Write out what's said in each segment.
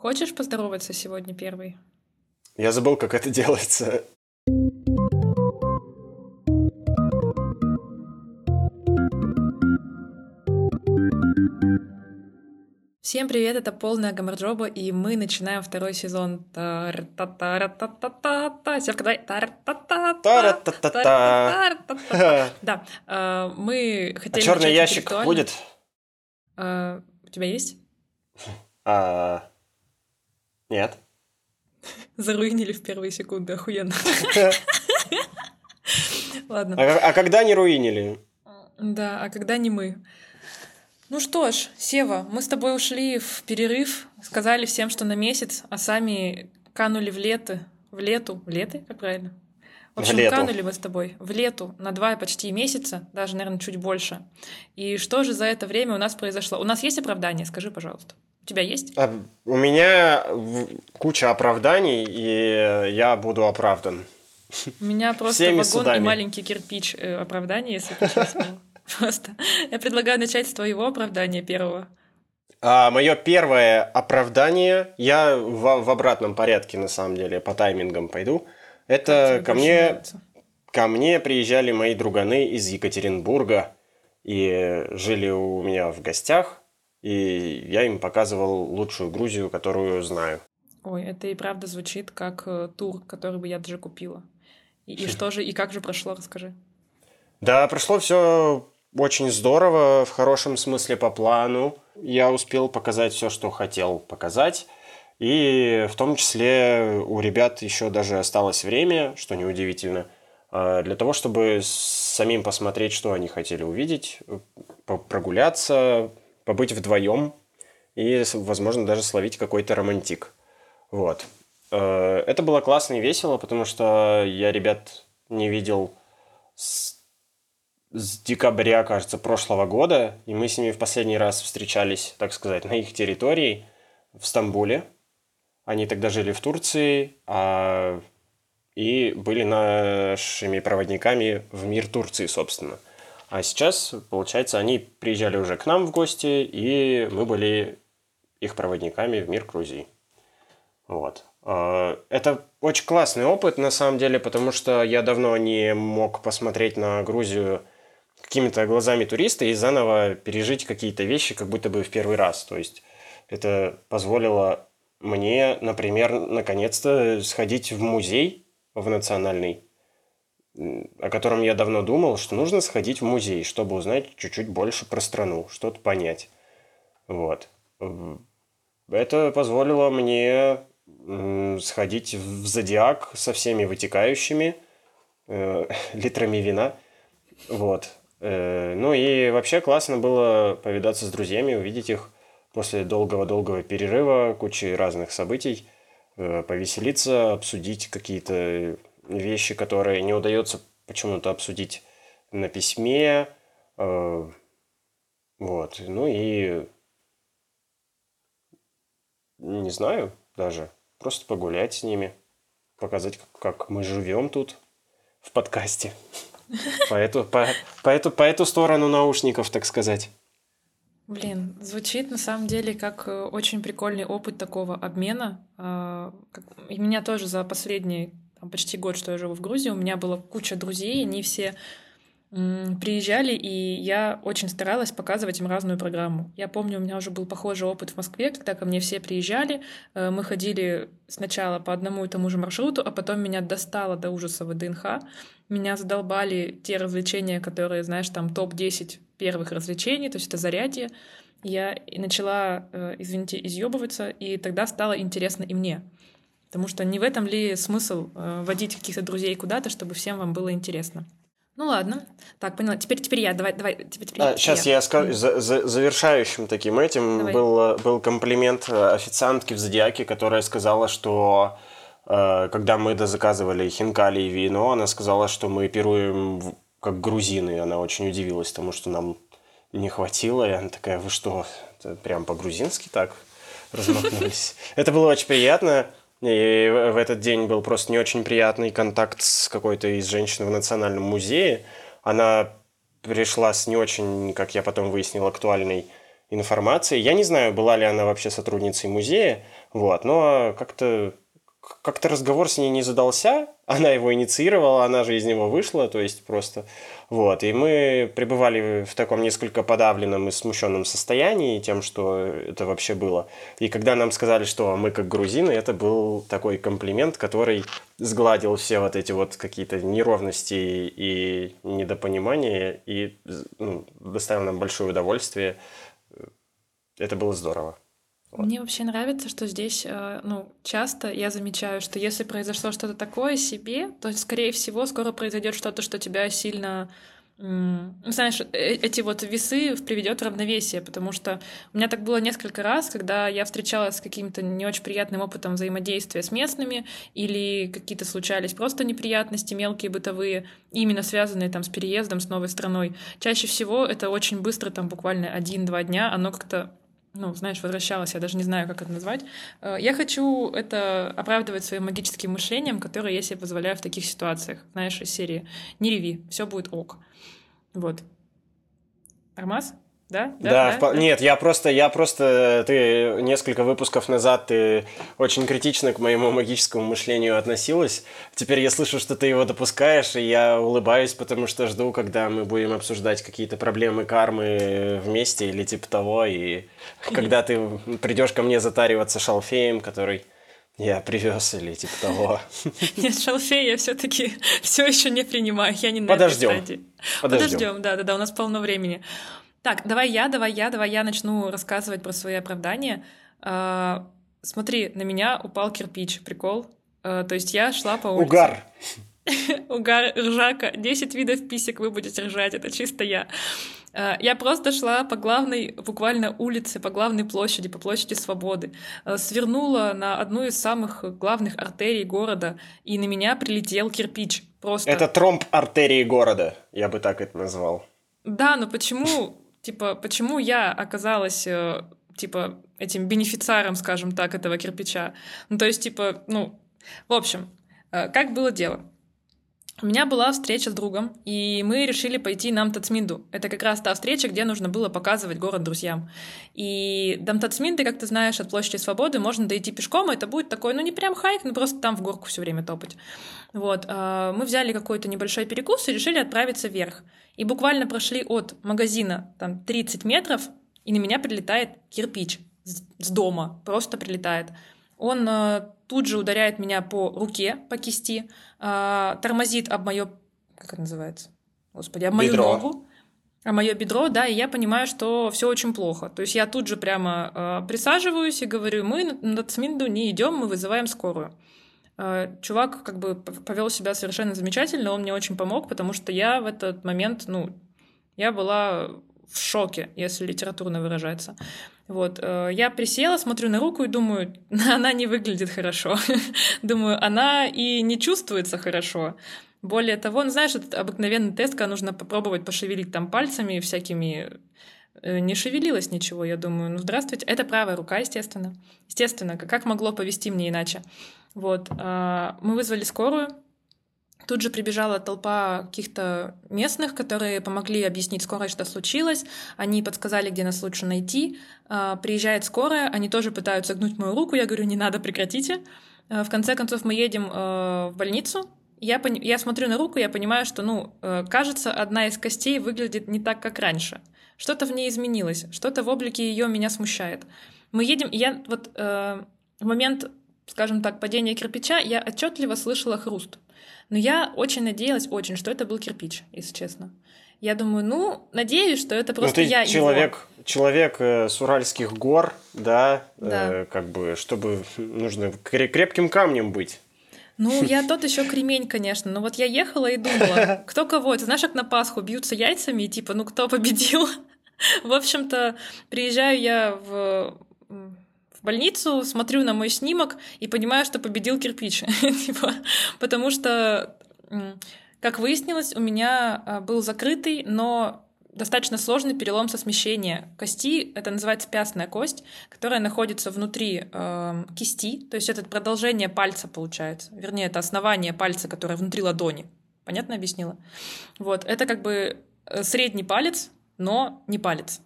Хочешь поздороваться сегодня первый? Я забыл, как это делается. Всем привет, это Полная Гамарджоба, и мы начинаем второй сезон. Севка, давай. Да, мы хотели... А черный ящик будет? У тебя есть? Нет. Заруинили в первые секунды, охуенно. Ладно. А когда не руинили? Да, а когда не мы? Ну что ж, Сева, мы с тобой ушли в перерыв, сказали всем, что на месяц, а сами канули в лето. В лето? Как правильно? В общем, канули мы с тобой в лету на 2 почти месяца, даже, наверное, чуть больше. И что же за это время у нас произошло? У нас есть оправдание? Скажи, пожалуйста. У тебя есть? У меня куча оправданий, и я буду оправдан. У меня просто всеми вагон судами. И маленький кирпич оправданий, если ты честно. Просто. Я предлагаю начать с твоего оправдания первого. Мое первое оправдание, я в обратном порядке, на самом деле, по таймингам пойду. Это ко мне приезжали мои друганы из Екатеринбурга и жили у меня в гостях, и я им показывал лучшую Грузию, которую знаю. Ой, это и правда звучит как тур, который бы я даже купила. И что же, и как же прошло, расскажи. Да, прошло все очень здорово, в хорошем смысле по плану. Я успел показать все, что хотел показать. И в том числе у ребят еще даже осталось время, что неудивительно, для того, чтобы самим посмотреть, что они хотели увидеть, прогуляться, побыть вдвоем и, возможно, даже словить какой-то романтик. Вот. Это было классно и весело, потому что я ребят не видел с декабря, кажется, прошлого года, и мы с ними в последний раз встречались, так сказать, на их территории в Стамбуле. Они тогда жили в Турции и были нашими проводниками в мир Турции, собственно. А сейчас, получается, они приезжали уже к нам в гости, и мы были их проводниками в мир Грузии. Вот. Это очень классный опыт, на самом деле, потому что я давно не мог посмотреть на Грузию какими-то глазами туриста и заново пережить какие-то вещи, как будто бы в первый раз. То есть это позволило... Мне, например, наконец-то сходить в музей, в национальный, о котором я давно думал, что нужно сходить в музей, чтобы узнать чуть-чуть больше про страну, что-то понять. Вот. Это позволило мне сходить в Зодиак со всеми вытекающими литрами вина. Вот. Ну и вообще классно было повидаться с друзьями, увидеть их. После долгого-долгого перерыва, кучи разных событий, повеселиться, обсудить какие-то вещи, которые не удается почему-то обсудить на письме. Вот. Ну и... Не знаю даже. Просто погулять с ними. Показать, как мы живем тут в подкасте. По эту сторону наушников, так сказать. Блин, звучит на самом деле как очень прикольный опыт такого обмена. И меня тоже за последний почти год, что я живу в Грузии, у меня была куча друзей, они все приезжали, и я очень старалась показывать им разную программу. Я помню, у меня уже был похожий опыт в Москве, когда ко мне все приезжали, мы ходили сначала по одному и тому же маршруту, а потом меня достало до ужаса ВДНХ, меня задолбали те развлечения, которые, знаешь, там топ-10 первых развлечений, то есть это зарядье. Я начала, извините, изъебываться, и тогда стало интересно и мне. Потому что не в этом ли смысл водить каких-то друзей куда-то, чтобы всем вам было интересно. Ну ладно, так, поняла. Теперь я, давай. Сейчас я скажу, завершающим таким этим был комплимент официантки в Зодиаке, которая сказала, что когда мы дозаказывали хинкали и вино, она сказала, что мы пируем как грузины. Она очень удивилась тому, что нам не хватило, и она такая: вы что, прям по-грузински так размахнулись? Это было очень приятно. И в этот день был просто не очень приятный контакт с какой-то из женщин в Национальном музее. Она пришла с не очень, как я потом выяснил, актуальной информации. Я не знаю, была ли она вообще сотрудницей музея, вот, но как-то разговор с ней не задался, она его инициировала, она же из него вышла, то есть просто... Вот, и мы пребывали в таком несколько подавленном и смущенном состоянии тем, что это вообще было. И когда нам сказали, что мы как грузины, это был такой комплимент, который сгладил все вот эти вот какие-то неровности и недопонимания, и доставил нам большое удовольствие. Это было здорово. Вот. Мне вообще нравится, что здесь, часто я замечаю, что если произошло что-то такое себе, то, скорее всего, скоро произойдет что-то, что тебя сильно, знаешь, эти вот весы приведет в равновесие, потому что у меня так было несколько раз, когда я встречалась с каким-то не очень приятным опытом взаимодействия с местными, или какие-то случались просто неприятности мелкие бытовые, именно связанные там с переездом, с новой страной. Чаще всего это очень быстро, там буквально 1-2 дня, оно как-то... возвращалась, я даже не знаю, как это назвать. Я хочу это оправдывать своим магическим мышлением, которое я себе позволяю в таких ситуациях, знаешь, из серии «Не реви, все будет ок». Вот. Армаз? Да? Нет, я просто... Ты несколько выпусков назад ты очень критично к моему магическому мышлению относилась. Теперь я слышу, что ты его допускаешь, и я улыбаюсь, потому что жду, когда мы будем обсуждать какие-то проблемы кармы вместе или типа того, и когда ты придешь ко мне затариваться шалфеем, который... Я привез или типа того. Нет, шалфей я все-таки все еще не принимаю. Я не на этой стадии. Подождем, да, у нас полно времени. Так, давай я начну рассказывать про свои оправдания. Смотри, на меня упал кирпич, прикол. То есть я шла по улице. Угар, ржака, 10 видов писек, вы будете ржать, это чисто я. Я просто шла по главной, буквально, улице, по главной площади, по площади Свободы. Свернула на одну из самых главных артерий города, и на меня прилетел кирпич. Просто. Это тромб артерии города, я бы так это назвал. Да, но почему я оказалась, этим бенефициаром, скажем так, этого кирпича? В общем, как было дело? У меня была встреча с другом, и мы решили пойти на Мтацминду. Это как раз та встреча, где нужно было показывать город друзьям. И до Мтацминды, как ты знаешь, от Площади Свободы можно дойти пешком, и это будет такой, не прям хайк, но просто там в горку все время топать. Вот. Мы взяли какой-то небольшой перекус и решили отправиться вверх. И буквально прошли от магазина там 30 метров, и на меня прилетает кирпич с дома, просто прилетает. Он тут же ударяет меня по руке, по кисти, тормозит об моё... Как это называется? Господи, об мою ногу. А мое бедро, да, и я понимаю, что все очень плохо. То есть я тут же прямо присаживаюсь и говорю, мы на Мтацминду не идем, мы вызываем скорую. Чувак повел себя совершенно замечательно, он мне очень помог, потому что я в этот момент, я была... в шоке, если литературно выражаться. Вот. Я присела, смотрю на руку и думаю, она не выглядит хорошо. Думаю, она и не чувствуется хорошо. Более того, этот обыкновенный тест, когда нужно попробовать пошевелить там пальцами всякими... Не шевелилось ничего, я думаю, здравствуйте. Это правая рука, естественно. Естественно, как могло повести мне иначе? Вот. Мы вызвали скорую. Тут же прибежала толпа каких-то местных, которые помогли объяснить скорой, что случилось. Они подсказали, где нас лучше найти. Приезжает скорая, они тоже пытаются гнуть мою руку. Я говорю, не надо, прекратите. В конце концов, мы едем в больницу. Я смотрю на руку, я понимаю, что, кажется, одна из костей выглядит не так, как раньше. Что-то в ней изменилось, что-то в облике ее меня смущает. Мы едем, и я в момент... скажем так, падение кирпича, я отчетливо слышала хруст. Но я очень надеялась, что это был кирпич, если честно. Я думаю, надеюсь, что это просто я человек с Уральских гор, да. Чтобы нужно крепким камнем быть. Я тот еще кремень, конечно, но я ехала и думала, кто кого. Это знаешь, как на Пасху бьются яйцами, и кто победил. В общем-то, приезжаю я в больницу, смотрю на мой снимок и понимаю, что победил кирпич. Потому что, как выяснилось, у меня был закрытый, но достаточно сложный перелом со смещения кости. Это называется пястная кость, которая находится внутри кисти. То есть это продолжение пальца получается. Вернее, это основание пальца, которое внутри ладони. Понятно объяснила? Вот. Это средний палец, но не палец.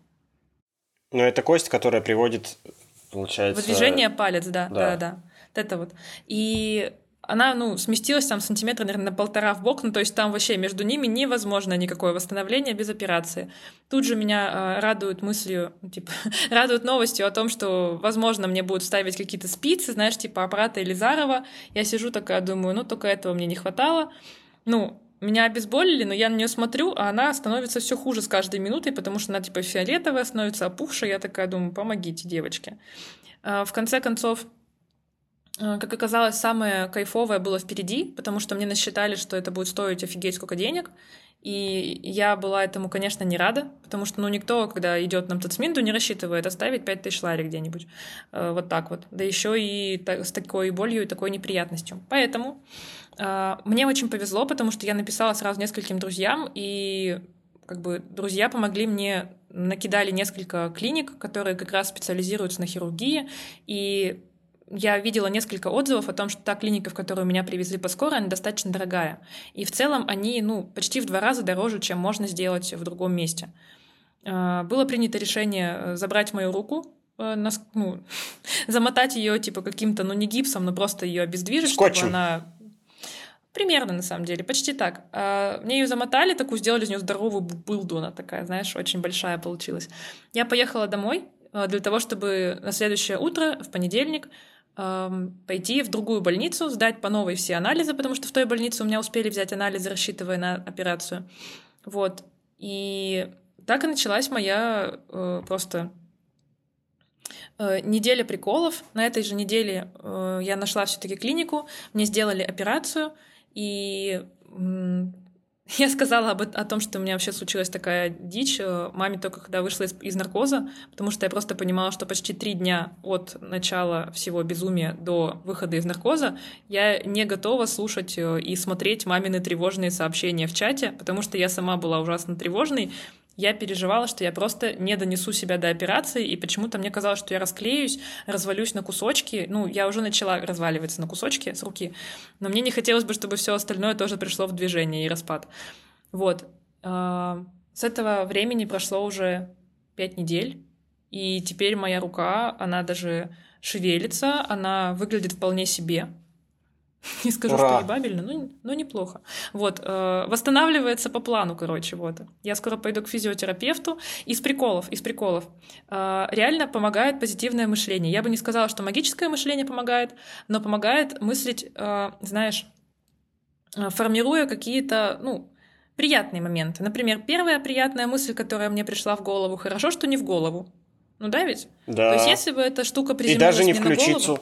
Ну, это кость, которая приводит, получается... В движение палец, да. Да. Вот это вот. И она, сместилась там сантиметра, наверное, на 1,5 в бок, то есть там вообще между ними невозможно никакое восстановление без операции. Тут же меня радует новостью о том, что, возможно, мне будут вставить какие-то спицы, знаешь, типа аппарата Елизарова. Я сижу такая, думаю, только этого мне не хватало. Меня обезболили, но я на нее смотрю, а она становится все хуже с каждой минутой, потому что она типа фиолетовая, становится опухшая. Я такая думаю, помогите, девочки. В конце концов, как оказалось, самое кайфовое было впереди, потому что мне насчитали, что это будет стоить офигеть сколько денег. И я была этому, конечно, не рада, потому что, никто, когда идет на Мтацминду, не рассчитывает оставить 5000 лари где-нибудь. Вот так вот. Да еще и с такой болью и такой неприятностью. Поэтому мне очень повезло, потому что я написала сразу нескольким друзьям, и друзья помогли мне, накидали несколько клиник, которые как раз специализируются на хирургии, и я видела несколько отзывов о том, что та клиника, в которую меня привезли по скорой, она достаточно дорогая, и в целом они, почти в 2 раза дороже, чем можно сделать в другом месте. Было принято решение забрать мою руку, замотать ее типа каким-то, не гипсом, но просто ее обездвижить, скотчем. Чтобы она... Примерно, на самом деле, почти так. Мне ее замотали, такую сделали из нее здоровую былду, она такая, знаешь, очень большая получилась. Я поехала домой для того, чтобы на следующее утро, в понедельник, пойти в другую больницу, сдать по новой все анализы, потому что в той больнице у меня успели взять анализы, рассчитывая на операцию. Вот. И так и началась моя просто... неделя приколов. На этой же неделе я нашла все-таки клинику, мне сделали операцию, и я сказала о том, что у меня вообще случилась такая дичь, маме только когда вышла из наркоза, потому что я просто понимала, что почти 3 дня от начала всего безумия до выхода из наркоза я не готова слушать и смотреть мамины тревожные сообщения в чате, потому что я сама была ужасно тревожной. Я переживала, что я просто не донесу себя до операции, и почему-то мне казалось, что я расклеюсь, развалюсь на кусочки. Я уже начала разваливаться на кусочки с руки, но мне не хотелось бы, чтобы все остальное тоже пришло в движение и распад. Вот. С этого времени прошло уже 5 недель, и теперь моя рука, она даже шевелится, она выглядит вполне себе. Не скажу, ура, что ебабельно, но неплохо. Вот, восстанавливается по плану, короче, вот. Я скоро пойду к физиотерапевту. Из приколов. Реально помогает позитивное мышление. Я бы не сказала, что магическое мышление помогает, но помогает мыслить, знаешь, формируя какие-то, приятные моменты. Например, первая приятная мысль, которая мне пришла в голову: хорошо, что не в голову. Да ведь? Да. То есть если бы эта штука приземлилась не на голову... И даже не в ключицу.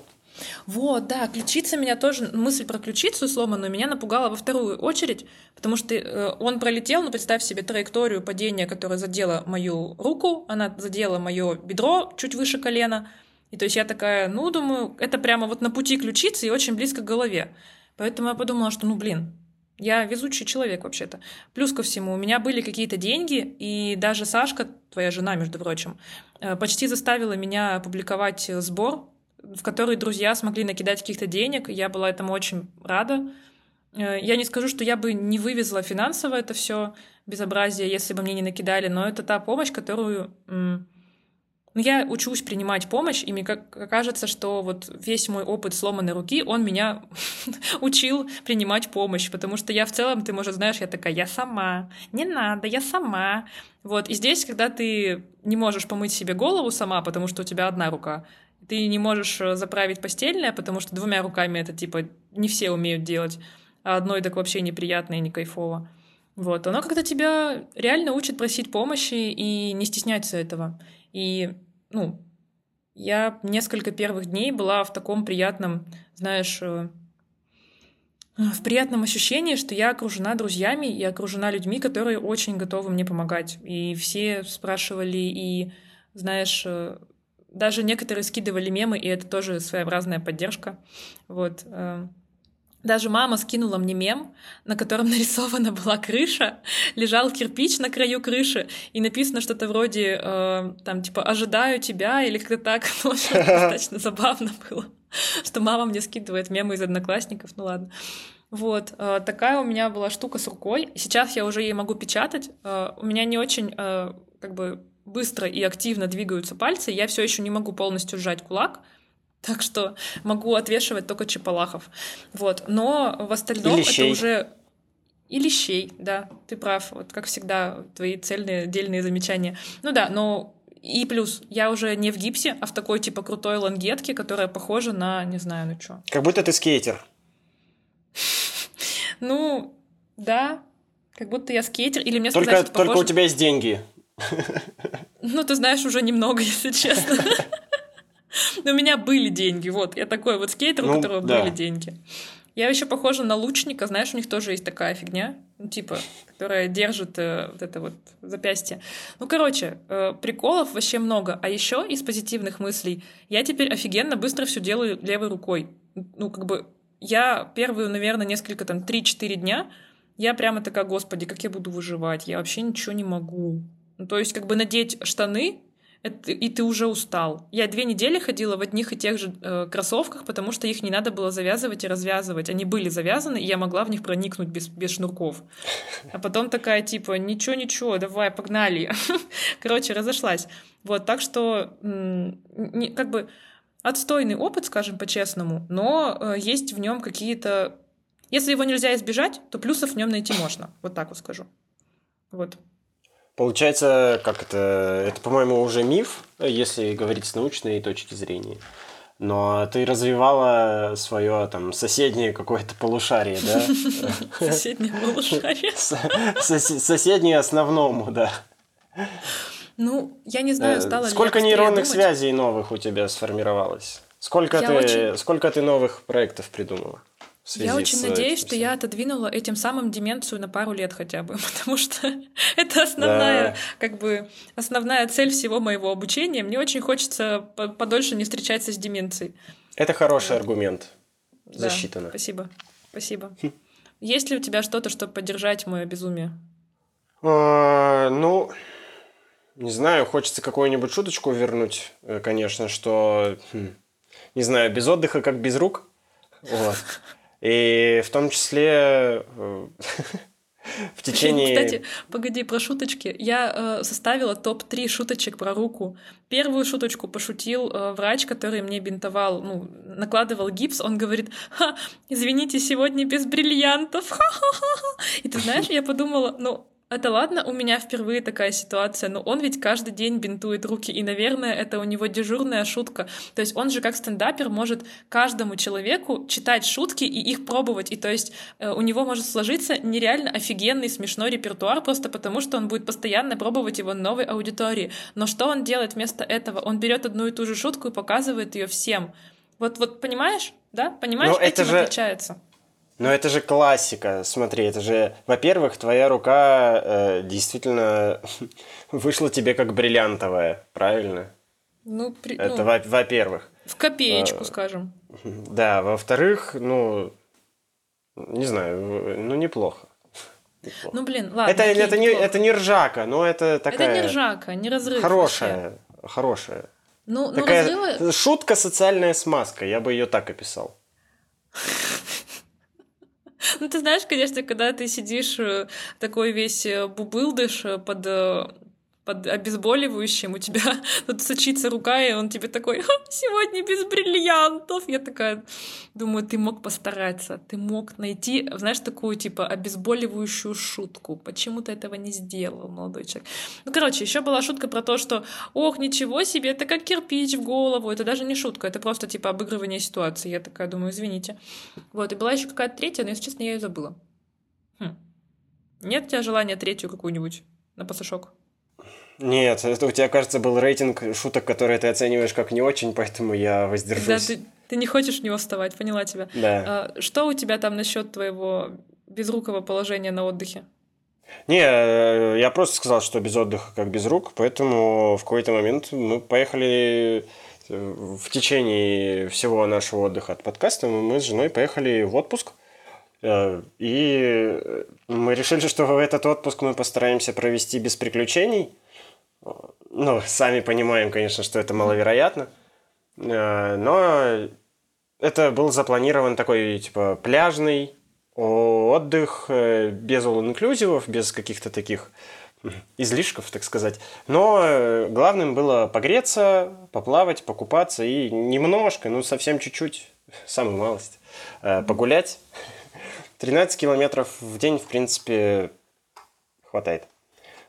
Вот, да, ключица меня тоже, мысль про ключицу сломанную меня напугала во вторую очередь, потому что он пролетел, представь себе траекторию падения, которая задела мою руку, она задела мое бедро чуть выше колена, и то есть я такая, думаю, это прямо вот на пути ключицы и очень близко к голове, поэтому я подумала, что я везучий человек вообще-то. Плюс ко всему, у меня были какие-то деньги, и даже Сашка, твоя жена, между прочим, почти заставила меня опубликовать сбор, в который друзья смогли накидать каких-то денег, я была этому очень рада. Я не скажу, что я бы не вывезла финансово это все безобразие, если бы мне не накидали, но это та помощь, которую... Я учусь принимать помощь, и мне кажется, что вот весь мой опыт сломанной руки, он меня учил принимать помощь, потому что я в целом, ты, может, знаешь, я такая, я сама, не надо, я сама. Вот, и здесь, когда ты не можешь помыть себе голову сама, потому что у тебя одна рука, ты не можешь заправить постельное, потому что 2 руками это, не все умеют делать, а одной так вообще неприятно и не кайфово. Вот, оно как-то тебя реально учит просить помощи и не стесняться этого. И, я несколько первых дней была в таком приятном, знаешь, в приятном ощущении, что я окружена друзьями и окружена людьми, которые очень готовы мне помогать. И все спрашивали, и, знаешь... Даже некоторые скидывали мемы, и это тоже своеобразная поддержка. Вот. Даже мама скинула мне мем, на котором нарисована была крыша, лежал кирпич на краю крыши, и написано что-то вроде, «ожидаю тебя» или как-то так. Достаточно забавно было, что мама мне скидывает мемы из одноклассников, ладно. Вот, такая у меня была штука с рукой. Сейчас я уже ей могу печатать. У меня не очень быстро и активно двигаются пальцы, я все еще не могу полностью сжать кулак, так что могу отвешивать только чапалахов. Вот. Но в остальном это уже... И лещей, да, ты прав, вот как всегда твои цельные, дельные замечания. Ну да, но и плюс, я уже не в гипсе, а в такой типа крутой лангетке, которая похожа на, не знаю, на что. Как будто ты скейтер. Ну, да, как будто я скейтер, или мне сказать, что похоже... Только у тебя есть деньги. Ну, ты знаешь, уже немного, если честно. Но у меня были деньги, вот, я такой вот скейтер, у которого были деньги. Я еще похожа на лучника, знаешь, у них тоже есть такая фигня, ну, типа, которая держит вот это вот запястье. Ну, короче, приколов вообще много. А еще из позитивных мыслей я теперь офигенно быстро все делаю левой рукой. Ну, как бы, я первые, наверное, несколько там 3-4 дня, я прямо такая, господи, как я буду выживать, я вообще ничего не могу. Ну, то есть, как бы надеть штаны... И ты уже устал. Я 2 недели ходила в одних и тех же кроссовках, потому что их не надо было завязывать и развязывать. Они были завязаны, и я могла в них проникнуть без шнурков. А потом такая типа, ничего, давай, погнали. Короче, разошлась. Вот, так что как бы отстойный опыт, скажем по-честному, но есть в нем какие-то... Если его нельзя избежать, то плюсов в нем найти можно. Вот так вот скажу. Вот. Получается, как это по-моему, уже миф, если говорить с научной точки зрения. Но ты развивала свое там соседнее какое-то полушарие, да? Соседнее полушарие? Соседнее основному, да. Ну, я не знаю, стало ли... Сколько нейронных связей новых у тебя сформировалось? Сколько ты новых проектов придумала? Я очень надеюсь, что я отодвинула этим самым деменцию на пару лет хотя бы, потому что это основная, как бы, основная цель всего моего обучения. Мне очень хочется подольше не встречаться с деменцией. Это хороший аргумент. Засчитано. Да, спасибо. Есть ли у тебя что-то, чтобы поддержать мое безумие? Ну, не знаю, хочется какую-нибудь шуточку вернуть, конечно, что, не знаю, без отдыха как без рук. Вот. И в том числе в течение... Кстати, погоди, про шуточки. Я составила топ-3 шуточек про руку. Первую шуточку пошутил врач, который мне бинтовал, накладывал гипс. Он говорит, ха, извините, сегодня без бриллиантов. Ха-ха-ха. И ты знаешь, я подумала, это ладно, у меня впервые такая ситуация, но он ведь каждый день бинтует руки, и, наверное, это у него дежурная шутка. То есть он же как стендапер может каждому человеку читать шутки и их пробовать, и то есть у него может сложиться нереально офигенный смешной репертуар, просто потому что он будет постоянно пробовать его новой аудитории. Но что он делает вместо этого? Он берет одну и ту же шутку и показывает ее всем. Вот понимаешь, да? Понимаешь, этим же... отличается. Но это же классика, смотри, это же, во-первых, твоя рука действительно вышла тебе как бриллиантовая, правильно? Это во-первых. В копеечку, скажем. Да, во-вторых, не знаю, неплохо. Ладно. Это не ржака, но это такая... Это не ржака, не разрыв. Хорошая. Такая разрывы... шутка, социальная смазка, я бы ее так описал. Ну, ты знаешь, конечно, когда ты сидишь такой весь бубылдыш под обезболивающим, у тебя тут сочится рука, и он тебе такой, сегодня без бриллиантов. Я такая думаю, ты мог постараться, ты мог найти, знаешь, такую типа обезболивающую шутку. Почему ты этого не сделал, молодой человек? Короче, еще была шутка про то, что ох, ничего себе, это как кирпич в голову. Это даже не шутка, это просто типа обыгрывание ситуации. Я такая думаю, извините. Вот, и была еще какая-то третья, но, если честно, я ее забыла. Нет у тебя желания третью какую-нибудь на пасашок? Нет, это у тебя, кажется, был рейтинг шуток, которые ты оцениваешь как не очень, поэтому я воздержусь. Да, ты не хочешь в него вставать, поняла тебя. Да. Что у тебя там насчет твоего безрукого положения на отдыхе? Не, я просто сказал, что без отдыха как без рук, поэтому в какой-то момент мы поехали в течение всего нашего отдыха от подкаста, мы с женой поехали в отпуск. И мы решили, что в этот отпуск мы постараемся провести без приключений. Сами понимаем, конечно, что это маловероятно, но это был запланирован такой, типа, пляжный отдых без all-инклюзивов, без каких-то таких излишков, так сказать. Но главным было погреться, поплавать, покупаться и немножко, ну совсем чуть-чуть, самую малость, погулять. 13 километров в день, в принципе, хватает.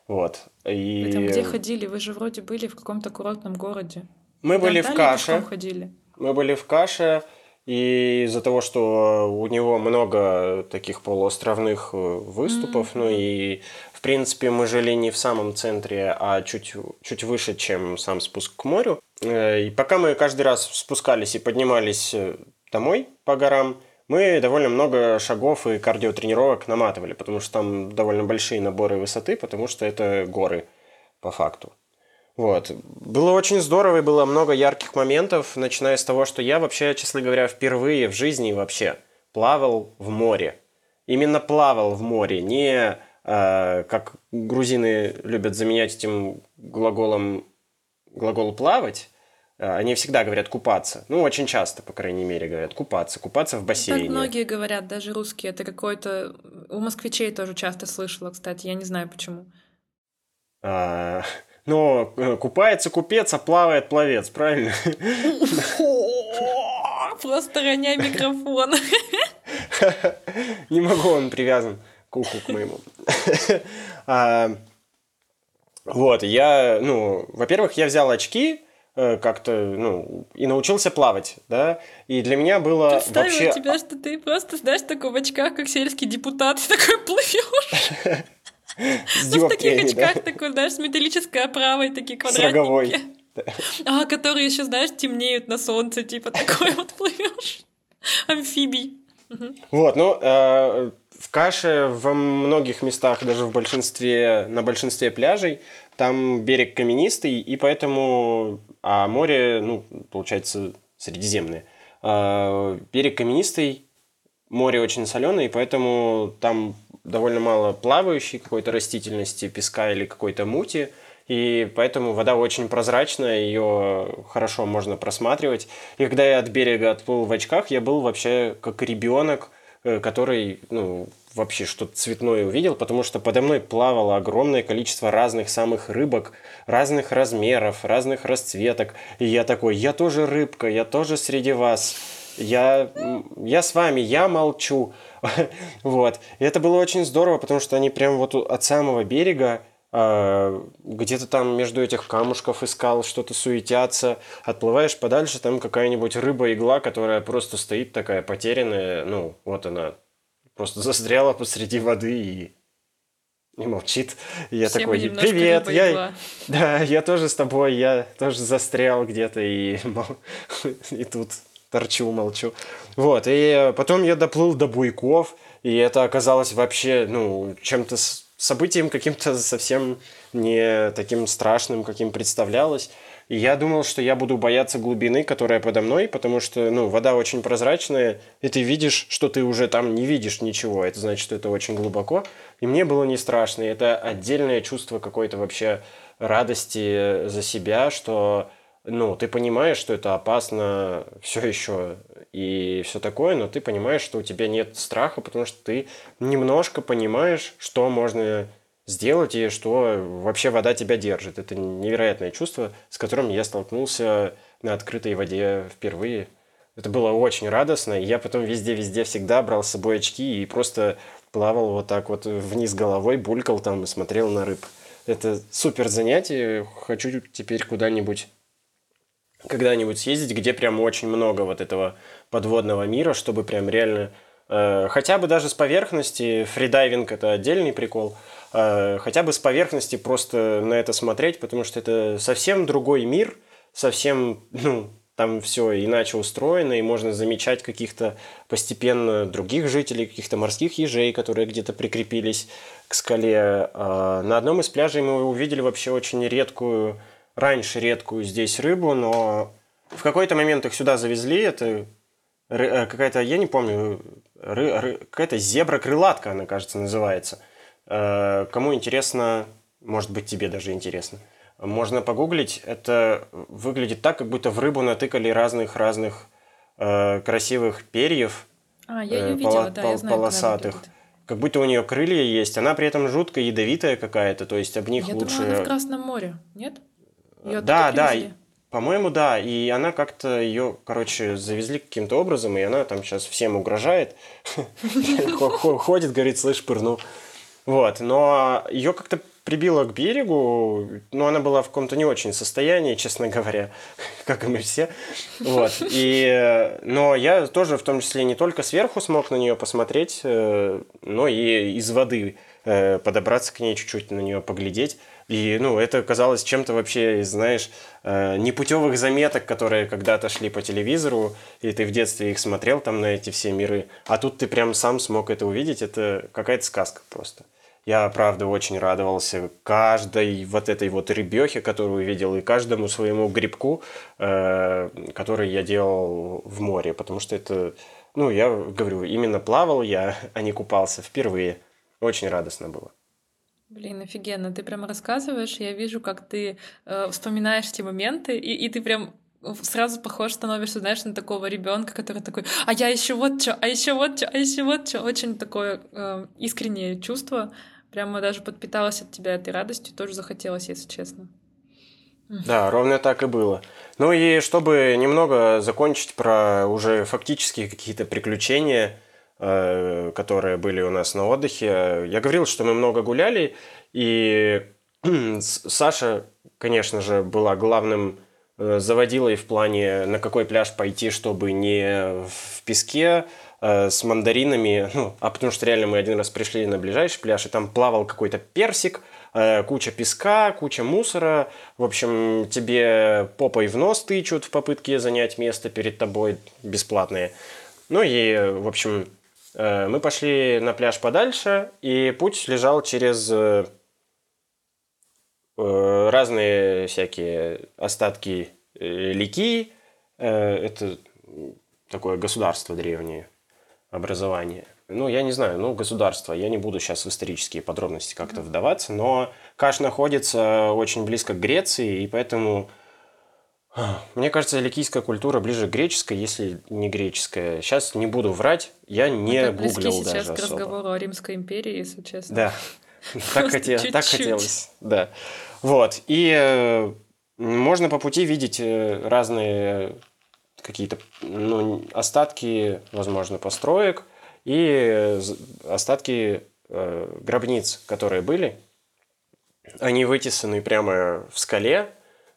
Вот. И... Вы там где ходили? Вы же вроде были в каком-то курортном городе. Мы были в Каше. Мы были в Каше. И из-за того, что у него много таких полуостровных выступов, ну и, в принципе, мы жили не в самом центре, а чуть выше, чем сам спуск к морю. И пока мы каждый раз спускались и поднимались домой по горам, мы довольно много шагов и кардиотренировок наматывали, потому что там довольно большие наборы высоты, потому что это горы по факту. Вот. Было очень здорово и было много ярких моментов, начиная с того, что я вообще, честно говоря, впервые в жизни вообще плавал в море. Именно плавал в море, не как грузины любят заменять этим глагол «плавать». Они всегда говорят «купаться». Ну, очень часто, по крайней мере, говорят «купаться». Купаться в бассейне. Так многие говорят, даже русские. Это какой-то... У москвичей тоже часто слышала, кстати. Я не знаю, почему. Но купается купец, а плавает пловец, правильно? Просто роняй микрофон. Не могу, он привязан к уху к моему. Вот, я, ну, во-первых, я взял очки как-то, ну, и научился плавать, да, и для меня было представила вообще... Представила тебя, что ты просто, знаешь, такой в очках, как сельский депутат, и такой плывешь. Ну, в таких очках, да? Такой, знаешь, с металлической оправой, такие квадратненькие. С роговой. А, которые еще, знаешь, темнеют на солнце, типа такой вот плывешь. Амфибий. Вот, ну, в Каше во многих местах, даже в большинстве, на большинстве пляжей, там берег каменистый, и поэтому, а море, ну, получается, Средиземное. Берег каменистый, море очень соленое, и поэтому там... довольно мало плавающей какой-то растительности, песка или какой-то мути, и поэтому вода очень прозрачная, ее хорошо можно просматривать. И когда я от берега отплыл в очках, я был вообще как ребенок, который, ну, вообще что-то цветное увидел, потому что подо мной плавало огромное количество разных самых рыбок, разных размеров, разных расцветок. И я такой, я тоже рыбка, я тоже среди вас. Я с вами, я молчу. Вот. И это было очень здорово, потому что они прям вот от самого берега где-то там между этих камушков искал, что-то суетятся. Отплываешь подальше, там какая-нибудь рыба-игла, которая просто стоит такая потерянная. Ну, вот она просто застряла посреди воды и молчит. И я такой, привет, я тоже с тобой, я тоже застрял где-то и тут... торчу, молчу. Вот, и потом я доплыл до буйков, и это оказалось вообще, ну, чем-то событием каким-то совсем не таким страшным, каким представлялось. И я думал, что я буду бояться глубины, которая подо мной, потому что, ну, вода очень прозрачная, и ты видишь, что ты уже там не видишь ничего. Это значит, что это очень глубоко. И мне было не страшно. И это отдельное чувство какой-то вообще радости за себя, что... Ну, ты понимаешь, что это опасно все еще и все такое, но ты понимаешь, что у тебя нет страха, потому что ты немножко понимаешь, что можно сделать и что вообще вода тебя держит. Это невероятное чувство, с которым я столкнулся на открытой воде впервые. Это было очень радостно, и я потом везде-везде всегда брал с собой очки и просто плавал вот так вот вниз головой, булькал там и смотрел на рыб. Это супер занятие, хочу теперь когда-нибудь съездить, где прям очень много вот этого подводного мира, чтобы прям реально, хотя бы даже с поверхности, фридайвинг – это отдельный прикол, хотя бы с поверхности просто на это смотреть, потому что это совсем другой мир, совсем, ну, там все иначе устроено, и можно замечать каких-то постепенно других жителей, каких-то морских ежей, которые где-то прикрепились к скале. На одном из пляжей мы увидели вообще очень раньше редкую здесь рыбу, но в какой-то момент их сюда завезли. Это какая-то, я не помню, какая-то зебра-крылатка она, кажется, называется. Кому интересно, может быть, тебе даже интересно. Можно погуглить. Это выглядит так, как будто в рыбу натыкали разных красивых перьев. Я ее видела, да, я знаю, полосатых. как будто у нее крылья есть. Она при этом жутко ядовитая какая-то, то есть об них я лучше... Я думаю, она в Красном море, нет? Её да. По-моему, да. И она как-то ее, короче, завезли каким-то образом, и она там сейчас всем угрожает. Ходит, говорит, слышь, пырну. Вот. Но ее как-то прибило к берегу, но она была в каком-то не очень состоянии, честно говоря, как и мы все. Вот. Но я тоже, в том числе, не только сверху смог на нее посмотреть, но и из воды подобраться к ней чуть-чуть, на нее поглядеть. И, это казалось чем-то вообще, знаешь, непутевых заметок, которые когда-то шли по телевизору, и ты в детстве их смотрел там на эти все миры, а тут ты прям сам смог это увидеть, это какая-то сказка просто. Я, правда, очень радовался каждой вот этой вот рыбёхе, которую видел, и каждому своему грибку, который я делал в море, потому что это, я говорю, именно плавал я, а не купался впервые. Очень радостно было. Блин, офигенно, ты прям рассказываешь, я вижу, как ты вспоминаешь эти моменты, и ты прям сразу похож становишься, знаешь, на такого ребенка, который такой, а я еще вот что, а еще вот что, а еще вот что. Очень такое искреннее чувство, прямо даже подпиталось от тебя этой радостью, тоже захотелось, если честно. Да, ровно так и было. И чтобы немного закончить про уже фактически какие-то приключения, которые были у нас на отдыхе. Я говорил, что мы много гуляли, и Саша, конечно же, была главным заводилой в плане, на какой пляж пойти, чтобы не в песке, с мандаринами, потому что реально мы один раз пришли на ближайший пляж, и там плавал какой-то персик, куча песка, куча мусора. В общем, тебе попой в нос тычут в попытке занять место перед тобой бесплатные. В общем... Мы пошли на пляж подальше, и путь лежал через разные всякие остатки Ликии. Это такое государство древнее, образование. Я не знаю, государство. Я не буду сейчас в исторические подробности как-то вдаваться, но Каш находится очень близко к Греции, и поэтому... Мне кажется, ликийская культура ближе к греческой, если не греческая. Сейчас не буду врать, я не гуглил даже особо. Мы так близки сейчас к разговору о Римской империи, если честно. Да, так хотелось. Да. Вот, и можно по пути видеть разные какие-то остатки, возможно, построек и остатки гробниц, которые были. Они вытесаны прямо в скале.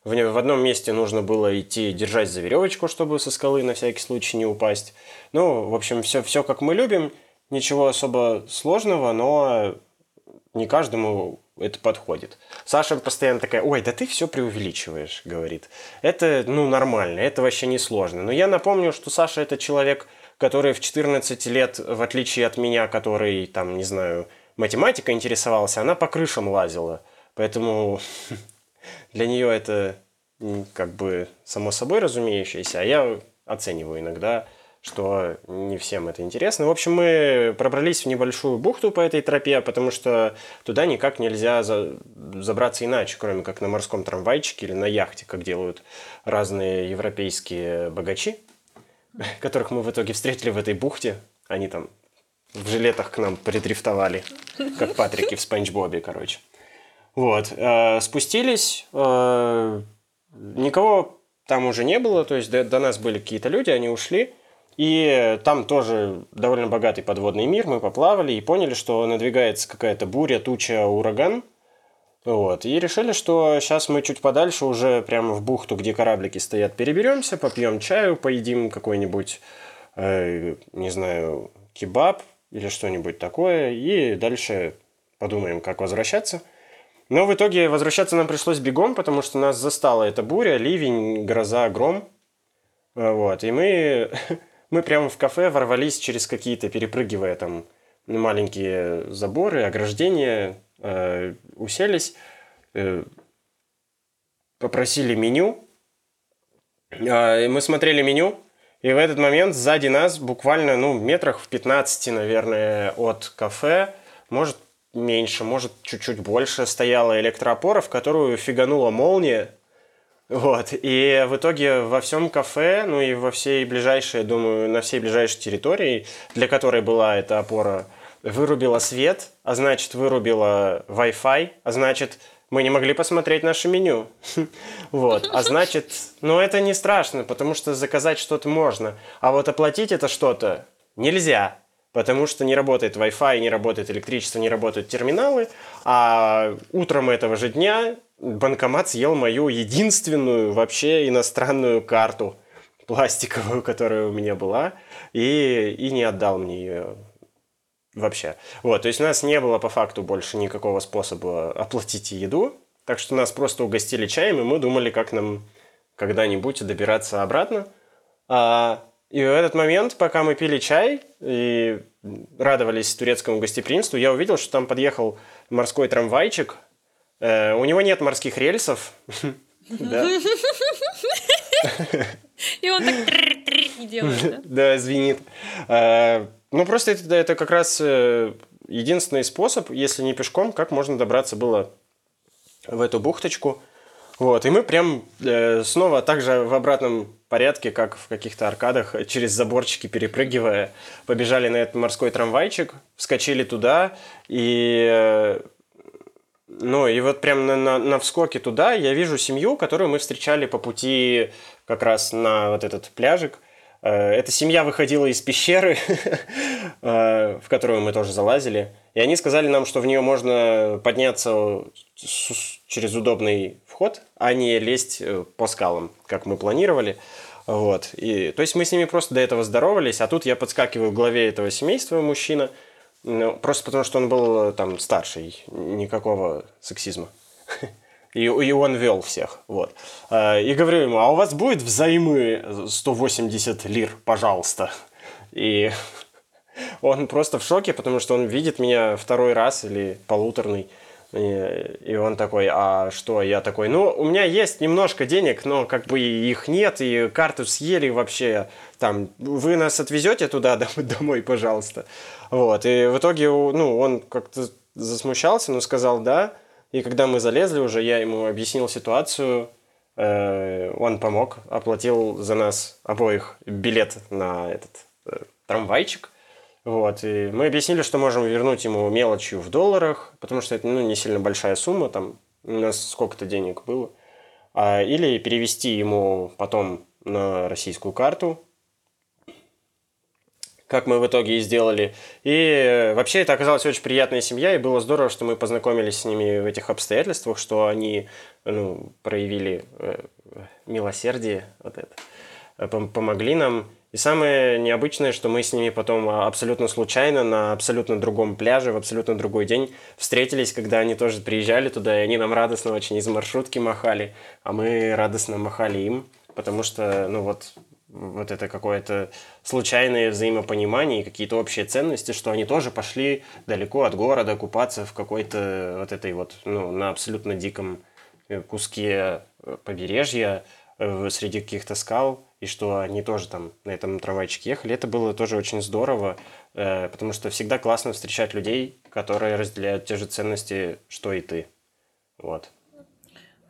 В одном месте нужно было идти держать за веревочку, чтобы со скалы на всякий случай не упасть. В общем, все как мы любим. Ничего особо сложного, но не каждому это подходит. Саша постоянно такая, ой, да ты все преувеличиваешь, говорит. Это, нормально, это вообще не сложно. Но я напомню, что Саша это человек, который в 14 лет, в отличие от меня, который, там, не знаю, математикой интересовался, она по крышам лазила. Поэтому... Для нее это как бы само собой разумеющееся, а я оцениваю иногда, что не всем это интересно. В общем, мы пробрались в небольшую бухту по этой тропе, потому что туда никак нельзя забраться иначе, кроме как на морском трамвайчике или на яхте, как делают разные европейские богачи, которых мы в итоге встретили в этой бухте. Они там в жилетах к нам придрифтовали, как Патрики в Спанчбобе, короче. Вот, спустились, никого там уже не было, то есть до нас были какие-то люди, они ушли, и там тоже довольно богатый подводный мир, мы поплавали и поняли, что надвигается какая-то буря, туча, ураган, и решили, что сейчас мы чуть подальше уже прямо в бухту, где кораблики стоят, переберемся, попьем чаю, поедим какой-нибудь, не знаю, кебаб или что-нибудь такое, и дальше подумаем, как возвращаться. Но в итоге возвращаться нам пришлось бегом, потому что нас застала эта буря, ливень, гроза, гром. Вот. И мы прямо в кафе ворвались через какие-то, перепрыгивая там маленькие заборы, ограждения, уселись, попросили меню. Мы смотрели меню, и в этот момент сзади нас буквально, метрах в 15, наверное, от кафе, может, меньше, может, чуть-чуть больше, стояла электроопора, в которую фиганула молния. Вот. И в итоге во всем кафе, и во всей ближайшей, думаю, на всей ближайшей территории, для которой была эта опора, вырубила свет, а значит, вырубила Wi-Fi, а значит, мы не могли посмотреть наше меню. Вот. А значит, ну это не страшно, потому что заказать что-то можно. А вот оплатить это что-то нельзя, потому что не работает Wi-Fi, не работает электричество, не работают терминалы. А утром этого же дня банкомат съел мою единственную вообще иностранную карту пластиковую, которая у меня была, и не отдал мне ее вообще. Вот, то есть у нас не было по факту больше никакого способа оплатить еду, так что нас просто угостили чаем, и мы думали, как нам когда-нибудь добираться обратно. И в этот момент, пока мы пили чай и радовались турецкому гостеприимству, я увидел, что там подъехал морской трамвайчик. У него нет морских рельсов. И он так делает. Да, звенит. Ну, просто это как раз единственный способ, если не пешком, как можно добраться было в эту бухточку. Вот, и мы прям снова также в обратном порядке, как в каких-то аркадах, через заборчики перепрыгивая, побежали на этот морской трамвайчик, вскочили туда, и ну, и вот прям на вскоке туда я вижу семью, которую мы встречали по пути как раз на вот этот пляжик. Эта семья выходила из пещеры, в которую мы тоже залазили. И они сказали нам, что в нее можно подняться через удобный вход, а не лезть по скалам, как мы планировали. Вот. И, то есть мы с ними просто до этого здоровались, а тут я подскакиваю в главе этого семейства мужчина, просто потому что он был там старший, никакого сексизма. И он вел всех, вот. И говорю ему, а у вас будет взаймы 180 лир, пожалуйста? И он просто в шоке, потому что он видит меня второй раз или полуторный. И он такой, а что? Я такой, ну, у меня есть немножко денег, но как бы их нет, и карту съели вообще. Там, вы нас отвезете туда домой, пожалуйста? Вот, и в итоге, ну, он как-то засмущался, но сказал да. И когда мы залезли уже, я ему объяснил ситуацию, он помог, оплатил за нас обоих билет на этот трамвайчик. Вот, и мы объяснили, что можем вернуть ему мелочью в долларах, потому что это, ну, не сильно большая сумма, там у нас сколько-то денег было. Или перевести ему потом на российскую карту, как мы в итоге и сделали. И вообще это оказалась очень приятная семья, и было здорово, что мы познакомились с ними в этих обстоятельствах, что они, ну, проявили милосердие, вот это, помогли нам. И самое необычное, что мы с ними потом абсолютно случайно на абсолютно другом пляже, в абсолютно другой день встретились, когда они тоже приезжали туда, и они нам радостно очень из маршрутки махали, а мы радостно махали им, потому что, ну вот это какое-то случайное взаимопонимание и какие-то общие ценности, что они тоже пошли далеко от города купаться в какой-то вот этой вот, ну, на абсолютно диком куске побережья, среди каких-то скал, и что они тоже там на этом трамвайчике ехали. Это было тоже очень здорово, потому что всегда классно встречать людей, которые разделяют те же ценности, что и ты. Вот.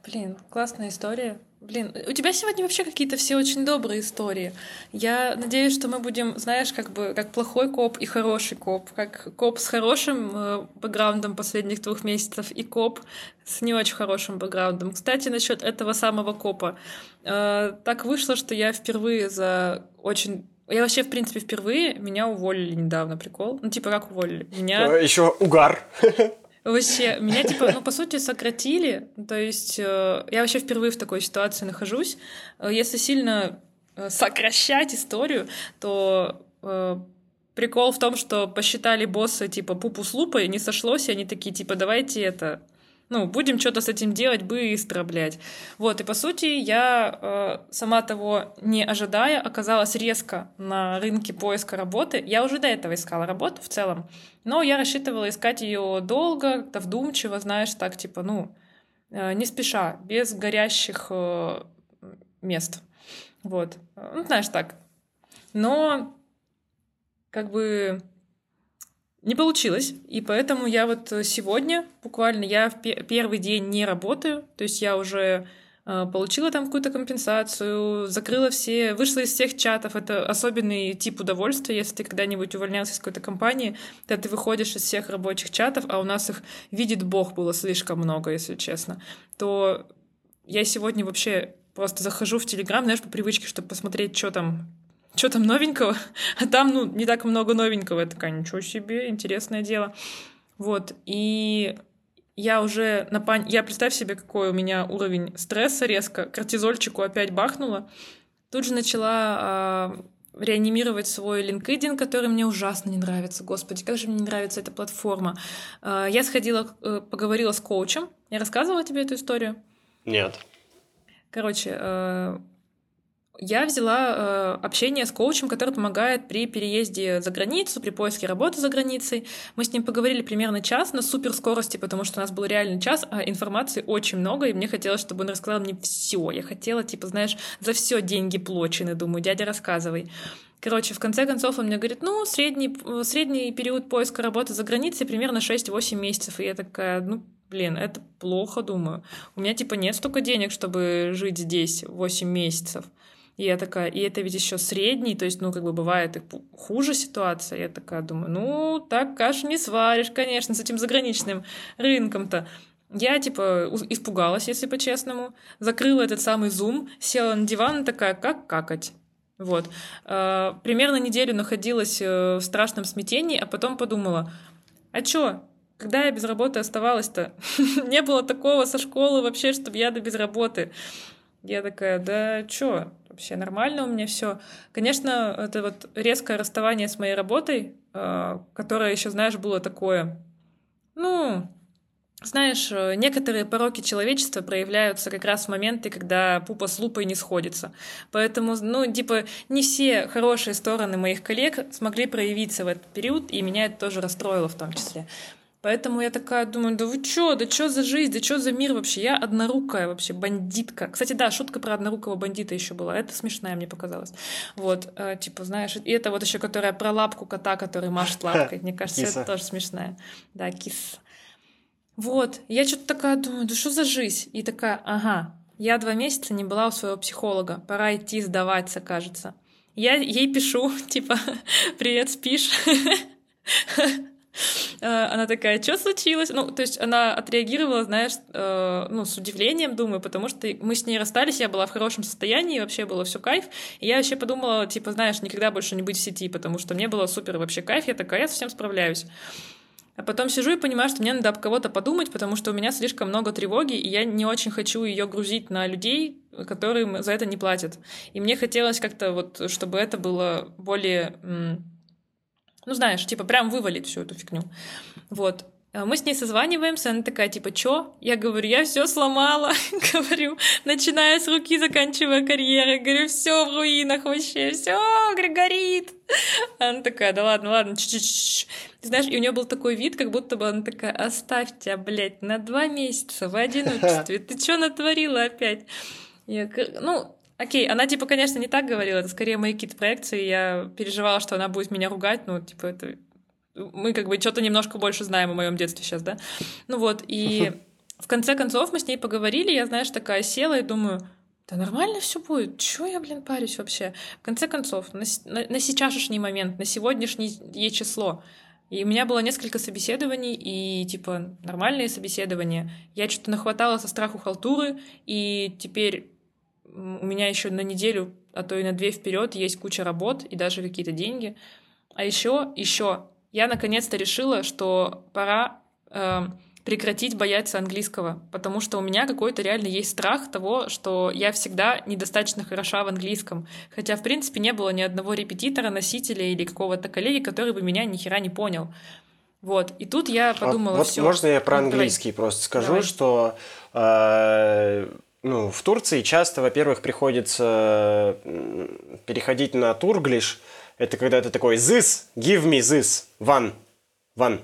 Блин, классная история. Блин, у тебя сегодня вообще какие-то все очень добрые истории. Я надеюсь, что мы будем, знаешь, как бы как плохой коп и хороший коп, как коп с хорошим бэкграундом последних 2 месяцев и коп с не очень хорошим бэкграундом. Кстати, насчет этого самого копа. Так вышло, что я впервые за очень... Я вообще, в принципе, впервые меня уволили недавно, прикол. Ну, типа, как уволили? Меня... Еще угар. Вообще, меня, типа, ну, по сути, сократили, то есть я вообще впервые в такой ситуации нахожусь. Если сильно сокращать историю, то прикол в том, что посчитали босса, типа, пупу с лупой, не сошлось, и они такие, типа, давайте это... Ну, будем что-то с этим делать быстро, блядь. Вот, и по сути я, сама того не ожидая, оказалась резко на рынке поиска работы. Я уже до этого искала работу в целом, но я рассчитывала искать ее долго, как-то вдумчиво, знаешь, так типа, ну, не спеша, без горящих мест. Вот, ну, знаешь, так. Но, как бы... Не получилось, и поэтому я вот сегодня, буквально, я в первый день не работаю, то есть я уже получила там какую-то компенсацию, закрыла все, вышла из всех чатов. Это особенный тип удовольствия. Если ты когда-нибудь увольнялся из какой-то компании, то ты выходишь из всех рабочих чатов, а у нас их, видит Бог, было слишком много, если честно. То я сегодня вообще просто захожу в Telegram, знаешь, по привычке, чтобы посмотреть, что там новенького. А там, не так много новенького. Я такая, ничего себе, интересное дело. Вот, и... Я представь себе, какой у меня уровень стресса резко, кортизольчику опять бахнуло. Тут же начала реанимировать свой LinkedIn, который мне ужасно не нравится. Господи, как же мне не нравится эта платформа. Я сходила, поговорила с коучем. Я рассказывала тебе эту историю? Нет. Короче, я взяла общение с коучем, который помогает при переезде за границу, при поиске работы за границей. Мы с ним поговорили примерно час на суперскорости, потому что у нас был реально час, а информации очень много, и мне хотелось, чтобы он рассказал мне все. Я хотела, за все деньги плочены, думаю, дядя, рассказывай. Короче, в конце концов он мне говорит, средний период поиска работы за границей примерно 6-8 месяцев. И я такая, это плохо, думаю. У меня нет столько денег, чтобы жить здесь 8 месяцев. И я такая, и это ведь еще средний, то есть, бывает и хуже ситуация. Я такая думаю, так кашу не сваришь, конечно, с этим заграничным рынком-то. Я, испугалась, если по-честному, закрыла этот самый Zoom, села на диван и такая, как какать. Вот. Примерно неделю находилась в страшном смятении, а потом подумала, а чё? Когда я без работы оставалась-то? Не было такого со школы вообще, чтобы я без работы. Я такая, да чё? Вообще нормально у меня все. Конечно, это резкое расставание с моей работой, которое еще, было такое. Некоторые пороки человечества проявляются как раз в моменты, когда пупа с лупой не сходится. Поэтому, не все хорошие стороны моих коллег смогли проявиться в этот период, и меня это тоже расстроило в том числе. Поэтому я такая думаю, да вы чё, да чё за жизнь, да чё за мир вообще, я однорукая вообще бандитка. Кстати, да, шутка про однорукого бандита еще была, это смешная мне показалась. Вот, и это еще, которая про лапку кота, который машет лапкой, мне кажется, киса. Это тоже смешная. Да, кис. Вот, я что-то такая думаю, да что за жизнь? И такая, я 2 месяца не была у своего психолога, пора идти сдаваться, кажется. Я ей пишу, привет, спишь? Она такая, что случилось? То есть она отреагировала, с удивлением, думаю, потому что мы с ней расстались, я была в хорошем состоянии, вообще было все кайф, и я вообще подумала, никогда больше не быть в сети, потому что мне было супер вообще кайф, я такая, я совсем справляюсь. А потом сижу и понимаю, что мне надо об кого-то подумать, потому что у меня слишком много тревоги, и я не очень хочу ее грузить на людей, которым за это не платят. И мне хотелось как-то чтобы это было более... прям вывалить всю эту фигню. Вот. Мы с ней созваниваемся, она такая, чё? Я говорю, я все сломала, говорю, начиная с руки, заканчивая карьерой, говорю, все в руинах вообще, все горит. Она такая, да ладно, знаешь, и у нее был такой вид, как будто бы она такая, оставь тебя, блядь, на 2 месяца в одиночестве, ты чё натворила опять? Я говорю, окей, она, конечно, не так говорила, это скорее мои какие-то проекции, я переживала, что она будет меня ругать, это... Мы что-то немножко больше знаем о моем детстве сейчас, да? И в конце концов мы с ней поговорили, я, такая села и думаю, да нормально все будет, чё я, парюсь вообще? В конце концов, на сейчасшний момент, на сегодняшнее ей число, и у меня было несколько собеседований, и, нормальные собеседования, я что-то нахватала со страху халтуры, и теперь... У меня еще на неделю, а то и на 2 вперед есть куча работ и даже какие-то деньги. А еще я наконец-то решила, что пора прекратить бояться английского, потому что у меня какой-то реально есть страх того, что я всегда недостаточно хороша в английском. Хотя, в принципе, не было ни одного репетитора, носителя или какого-то коллеги, который бы меня ни хера не понял. Вот, и тут я подумала... Вот можно я про английский просто скажу, давай. Что... в Турции часто, во-первых, приходится переходить на турглиш. Это когда ты такой this, give me this, one,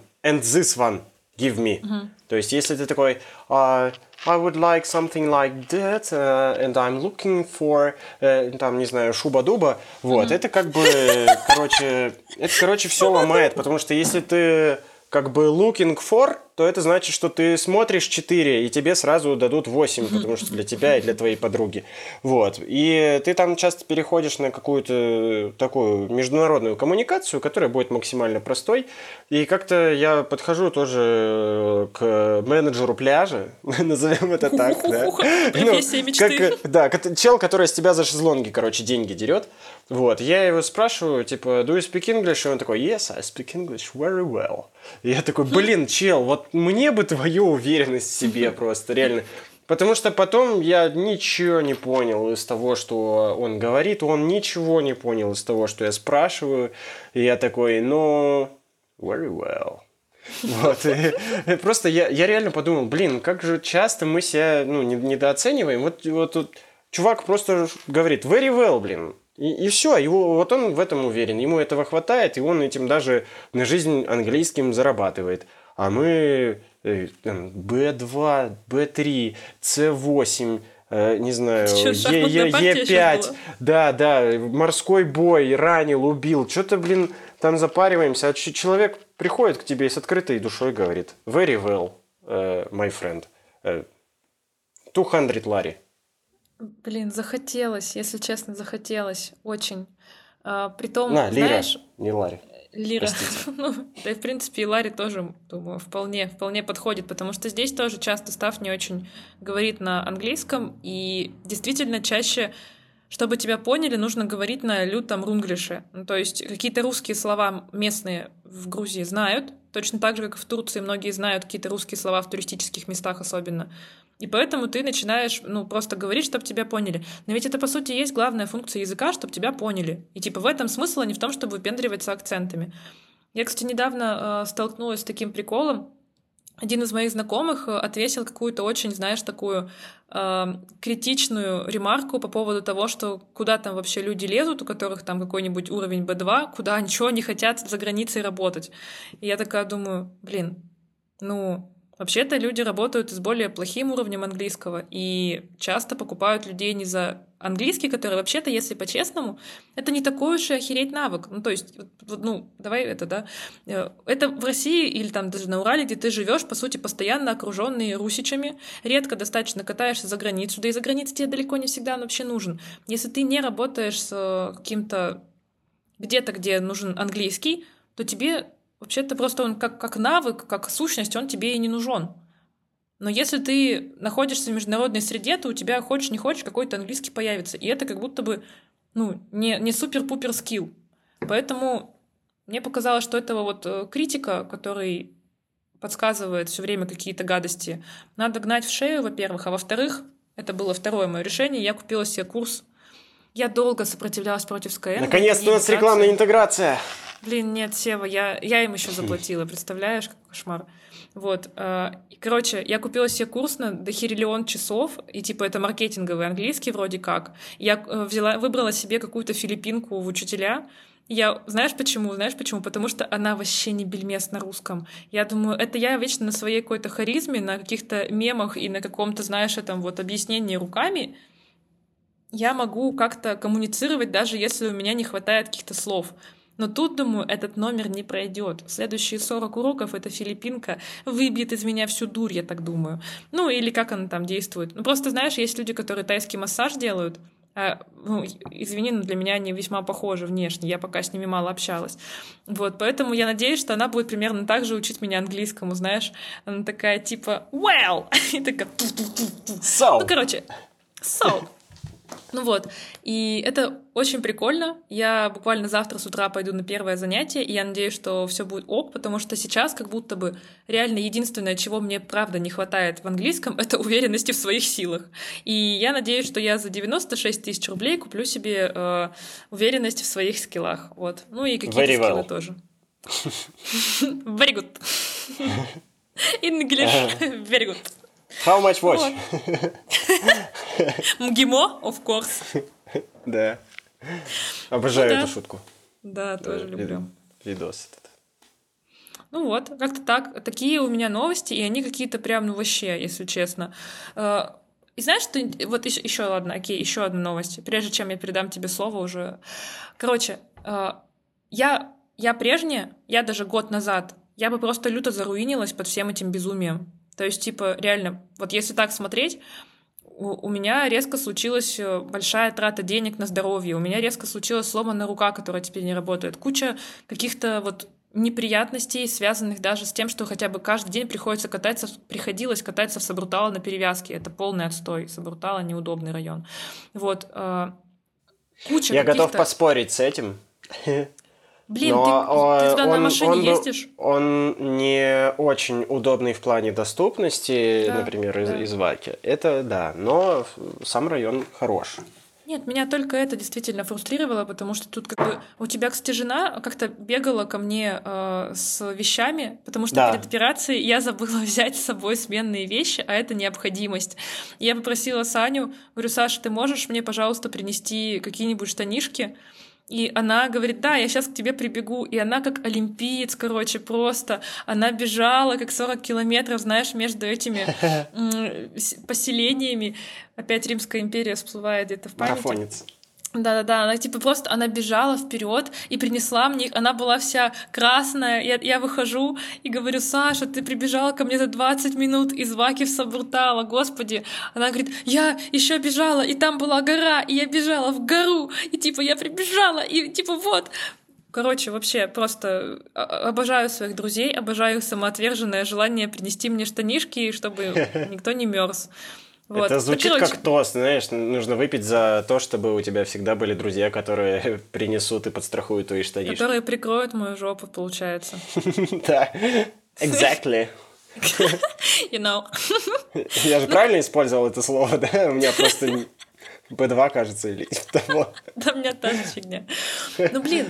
and this one, give me. Mm-hmm. То есть, если ты такой I would like something like that, and I'm looking for, шуба-дуба, вот, mm-hmm. Это короче, все ломает, потому что если ты looking for, то это значит, что ты смотришь 4, и тебе сразу дадут 8, потому что для тебя и для твоей подруги. Вот. И ты там часто переходишь на какую-то такую международную коммуникацию, которая будет максимально простой. И как-то я подхожу тоже к менеджеру пляжа, назовем это так. Профессия мечты. Да, чел, который с тебя за шезлонги, короче, деньги дерет. Вот. Я его спрашиваю, типа, do you speak English? И он такой, yes, I speak English very well. И я такой, блин, чел, вот мне бы твою уверенность в себе просто, реально. Потому что потом я ничего не понял из того, что он говорит, он ничего не понял из того, что я спрашиваю. И я такой, ну, very well. Вот. И просто я реально подумал, блин, как же часто мы себя недооцениваем. Вот тут чувак просто говорит, very well, блин. И все, его, вот он в этом уверен, ему этого хватает, и он этим даже на жизнь английским зарабатывает. А мы B2, B3, C8, не знаю, E5, да, морской бой, ранил, убил, что-то, блин, там запариваемся. А человек приходит к тебе и с открытой душой говорит, very well, my friend, 200 lari. Блин, захотелось, если честно, захотелось очень. Притом, лира, знаешь... не лари. Лира. Ну, да и, в принципе, и Лари тоже, думаю, вполне подходит, потому что здесь тоже часто став не очень говорит на английском, и действительно чаще, чтобы тебя поняли, нужно говорить на лютом рунглише. Ну, то есть какие-то русские слова местные в Грузии знают, точно так же, как в Турции многие знают какие-то русские слова в туристических местах особенно. И поэтому ты начинаешь, просто говорить, чтобы тебя поняли. Но ведь это, по сути, есть главная функция языка, чтобы тебя поняли. И в этом смысл, а не в том, чтобы выпендриваться акцентами. Я, кстати, недавно столкнулась с таким приколом. Один из моих знакомых отвесил какую-то очень, знаешь, такую критичную ремарку по поводу того, что куда там вообще люди лезут, у которых там какой-нибудь уровень B2, куда ничего не хотят за границей работать. И я такая думаю, блин, вообще-то люди работают с более плохим уровнем английского и часто покупают людей не за английский, который вообще-то, если по-честному, это не такой уж и охереть навык. Это в России или там даже на Урале, где ты живешь, по сути, постоянно окруженный русичами, редко достаточно катаешься за границу, да и за границей тебе далеко не всегда он вообще нужен. Если ты не работаешь с каким-то где-то, где нужен английский, то тебе... Вообще-то просто он как навык, как сущность, он тебе и не нужен. Но если ты находишься в международной среде, то у тебя, хочешь не хочешь, какой-то английский появится. И это как будто бы не супер-пупер скилл. Поэтому мне показалось, что этого критика, который подсказывает все время какие-то гадости, надо гнать в шею, во-первых. А во-вторых, это было второе мое решение, я купила себе курс. Я долго сопротивлялась против Skyeng. Наконец-то у нас рекламная интеграция. Блин, нет, Сева, я им еще заплатила, представляешь, какой кошмар. Вот, короче, я купила себе курс на дохериллион часов, и это маркетинговый английский вроде как. Я выбрала себе какую-то филиппинку в учителя. Я, знаешь почему? Потому что она вообще не бельмес на русском. Я думаю, это я вечно на своей какой-то харизме, на каких-то мемах и на каком-то, знаешь, этом объяснении руками я могу как-то коммуницировать, даже если у меня не хватает каких-то слов. Но тут, думаю, этот номер не пройдет. Следующие 40 уроков эта филиппинка выбьет из меня всю дурь, я так думаю. Или как она там действует. Просто, знаешь, есть люди, которые тайский массаж делают. Извини, но для меня они весьма похожи внешне. Я пока с ними мало общалась. Вот, поэтому я надеюсь, что она будет примерно так же учить меня английскому, знаешь. Она такая, well! И такая... So... и это очень прикольно. Я буквально завтра с утра пойду на первое занятие, и я надеюсь, что все будет ок, потому что сейчас как будто бы реально единственное, чего мне правда не хватает в английском, это уверенности в своих силах. И я надеюсь, что я за 96 тысяч рублей куплю себе уверенность в своих скиллах. Вот. И какие-то скиллы тоже. Very good. English. Very good. How much watch? Мгимо, of course. Да. Обожаю эту шутку. Да, тоже люблю. Видос этот. Как-то так. Такие у меня новости, и они какие-то прям, вообще, если честно. И знаешь, что... еще одна новость. Прежде чем я передам тебе слово уже. Короче, я даже год назад я бы просто люто заруинилась под всем этим безумием. То есть, типа, реально, вот если так смотреть, у меня резко случилась большая трата денег на здоровье, у меня резко случилась сломанная рука, которая теперь не работает, куча каких-то вот неприятностей, связанных даже с тем, что хотя бы каждый день приходилось кататься в Сабуртало на перевязке. Это полный отстой. Сабуртало — неудобный район. Вот. Куча я готов поспорить с этим. Блин, ты туда на машине ездишь? Он не очень удобный в плане доступности, да, например, да. Из Ваке. Это да, но сам район хорош. Нет, меня только это действительно фрустрировало, потому что тут как бы... У тебя, кстати, жена как-то бегала ко мне с вещами, потому что перед операцией я забыла взять с собой сменные вещи, а это необходимость. И я попросила Саню, говорю: Саша, ты можешь мне, пожалуйста, принести какие-нибудь штанишки? И она говорит: да, я сейчас к тебе прибегу. И она как олимпиец, короче, просто. Она бежала как 40 километров, знаешь, между этими поселениями. Опять Римская империя всплывает где-то в памяти. Марафонец. Да-да-да, она типа просто, она бежала вперед и принесла мне, она была вся красная, я выхожу и говорю: Саша, ты прибежала ко мне за 20 минут из Ваки в Сабуртало, господи. Она говорит: я еще бежала, и там была гора, и я бежала в гору, и типа я прибежала, и типа вот. Короче, вообще просто обожаю своих друзей, обожаю их самоотверженное желание принести мне штанишки, чтобы никто не мерз. Вот. Это звучит так, как тост, знаешь, нужно выпить за то, чтобы у тебя всегда были друзья, которые принесут и подстрахуют твои штанишки. Которые прикроют мою жопу, получается. Да, exactly. You know. Я же правильно использовал это слово, да? У меня просто B2, кажется, или того. Да, у меня та же фигня. Ну, блин...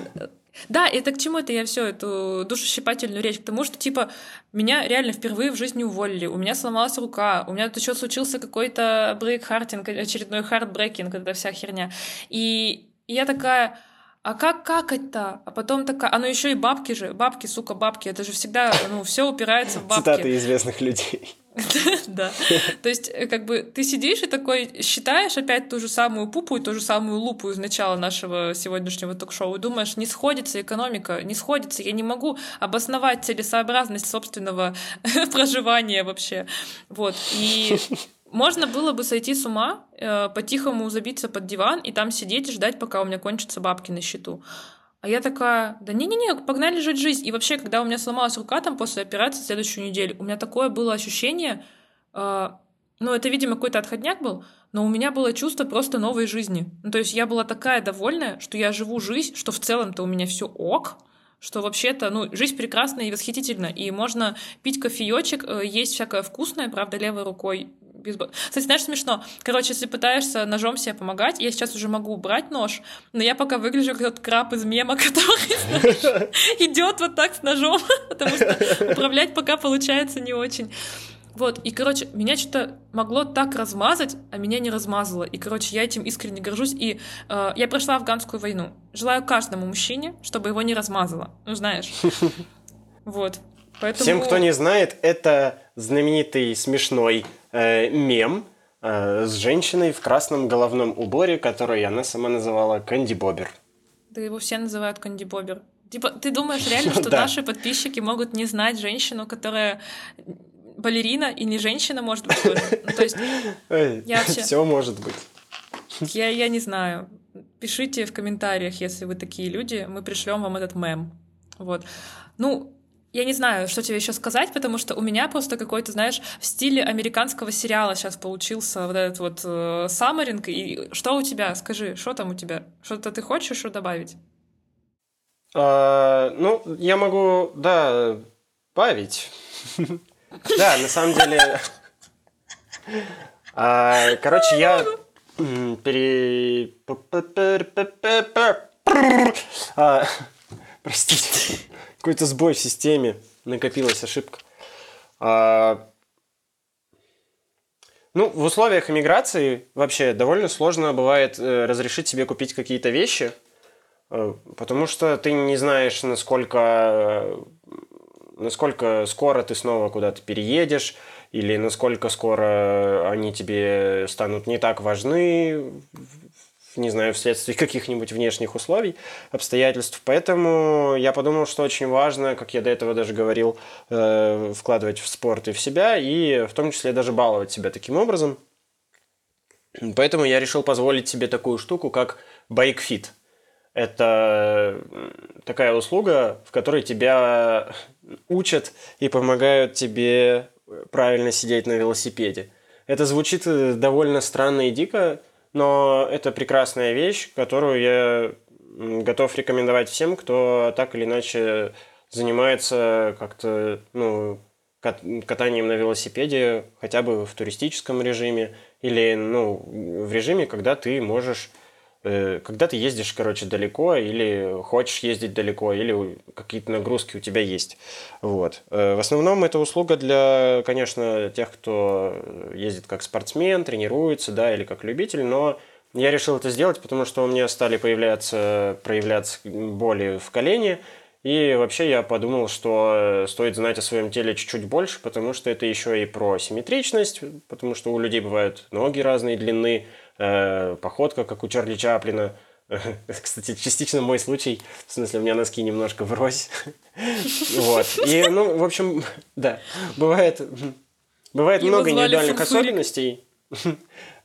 Да, это к чему-то я всю эту душещипательную речь, потому что, типа, меня реально впервые в жизни уволили, у меня сломалась рука, у меня тут еще случился какой-то брейк-хартинг, очередной хардбрекинг, это вся херня. И я такая: а как это? А потом такая: а ну еще и бабки же, бабки, сука, бабки, это же всегда, ну, все упирается в бабки. Цитаты известных людей. Да, то есть как бы ты сидишь и такой считаешь опять ту же самую пупу и ту же самую лупу из начала нашего сегодняшнего ток-шоу и думаешь: не сходится экономика, не сходится, я не могу обосновать целесообразность собственного проживания вообще. Вот, и можно было бы сойти с ума, по-тихому забиться под диван и там сидеть и ждать, пока у меня кончатся бабки на счету. А я такая: да не-не-не, погнали жить жизнь. И вообще, когда у меня сломалась рука там после операции следующую неделю, у меня такое было ощущение, ну, это, видимо, какой-то отходняк был, но у меня было чувство просто новой жизни. Ну, то есть я была такая довольная, что я живу жизнь, что в целом-то у меня все ок, что вообще-то, ну, жизнь прекрасна и восхитительна, и можно пить кофеёчек, есть всякое вкусное, правда, левой рукой. Кстати, знаешь, смешно. Короче, если пытаешься ножом себе помогать, я сейчас уже могу брать нож, но я пока выгляжу как тот краб из мема, который, знаешь, идет вот так с ножом, потому что управлять пока получается не очень. Вот, и, короче, меня что-то могло так размазать, а меня не размазало. И, короче, я этим искренне горжусь. И я прошла афганскую войну. Желаю каждому мужчине, чтобы его не размазало. Ну, знаешь. Вот. Поэтому... Всем, кто не знает, это знаменитый смешной мем с женщиной в красном головном уборе, которую она сама называла Кэнди Бобер. Да его все называют Кэнди Бобер. Типа, ты думаешь реально, что наши подписчики могут не знать женщину, которая балерина и не женщина, может быть? Ну, то есть, все может быть. Я не знаю. Пишите в комментариях, если вы такие люди, мы пришлем вам этот мем. Вот. Ну, я не знаю, что тебе еще сказать, потому что у меня просто какой-то, знаешь, в стиле американского сериала сейчас получился вот этот вот саммаринг. И что у тебя? Скажи, что там у тебя? Что-то ты хочешь что добавить? Ну, я могу, да, добавить. Да, на самом деле... Короче, я... Простите, какой-то сбой в системе, накопилась ошибка. Ну, в условиях эмиграции вообще довольно сложно бывает разрешить себе купить какие-то вещи, потому что ты не знаешь, насколько скоро ты снова куда-то переедешь, или насколько скоро они тебе станут не так важны не знаю, вследствие каких-нибудь внешних условий, обстоятельств. Поэтому я подумал, что очень важно, как я до этого даже говорил, вкладывать в спорт и в себя, и в том числе даже баловать себя таким образом. Поэтому я решил позволить себе такую штуку, как байкфит. Это такая услуга, в которой тебя учат и помогают тебе правильно сидеть на велосипеде. Это звучит довольно странно и дико, но это прекрасная вещь, которую я готов рекомендовать всем, кто так или иначе занимается как-то, катанием на велосипеде, хотя бы в туристическом режиме или, в режиме, когда ты можешь... Когда ты ездишь, далеко, или хочешь ездить далеко, или какие-то нагрузки у тебя есть. Вот. В основном это услуга для, конечно, тех, кто ездит как спортсмен, тренируется, да, или как любитель, но я решил это сделать, потому что у меня стали проявляться боли в колене, и вообще я подумал, что стоит знать о своем теле чуть-чуть больше, потому что это еще и про симметричность, потому что у людей бывают ноги разной длины, походка, как у Чарли Чаплина. Кстати, частично мой случай. В смысле, у меня носки немножко врозь. Вот. И, в общем, да. Бывает много индивидуальных особенностей.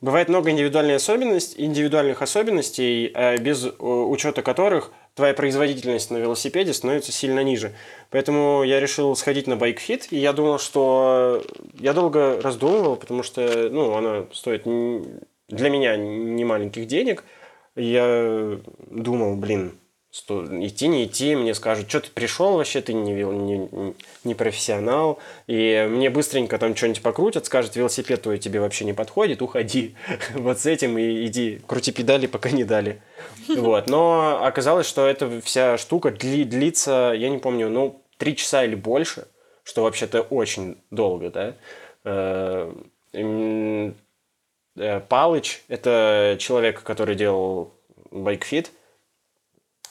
Бывает много индивидуальных особенностей, без учета которых твоя производительность на велосипеде становится сильно ниже. Поэтому я решил сходить на байкфит, и я думал, что... Я долго раздумывал, потому что, она стоит... Для меня не маленьких денег. Я думал, идти, не идти. Мне скажут, что ты пришел вообще, ты не профессионал. И мне быстренько там что-нибудь покрутят, скажут, велосипед твой тебе вообще не подходит, уходи вот с этим и иди, крути педали, пока не дали. Вот. Но оказалось, что эта вся штука длится, я не помню, 3 часа или больше, что вообще-то очень долго, да. Палыч, это человек, который делал байкфит,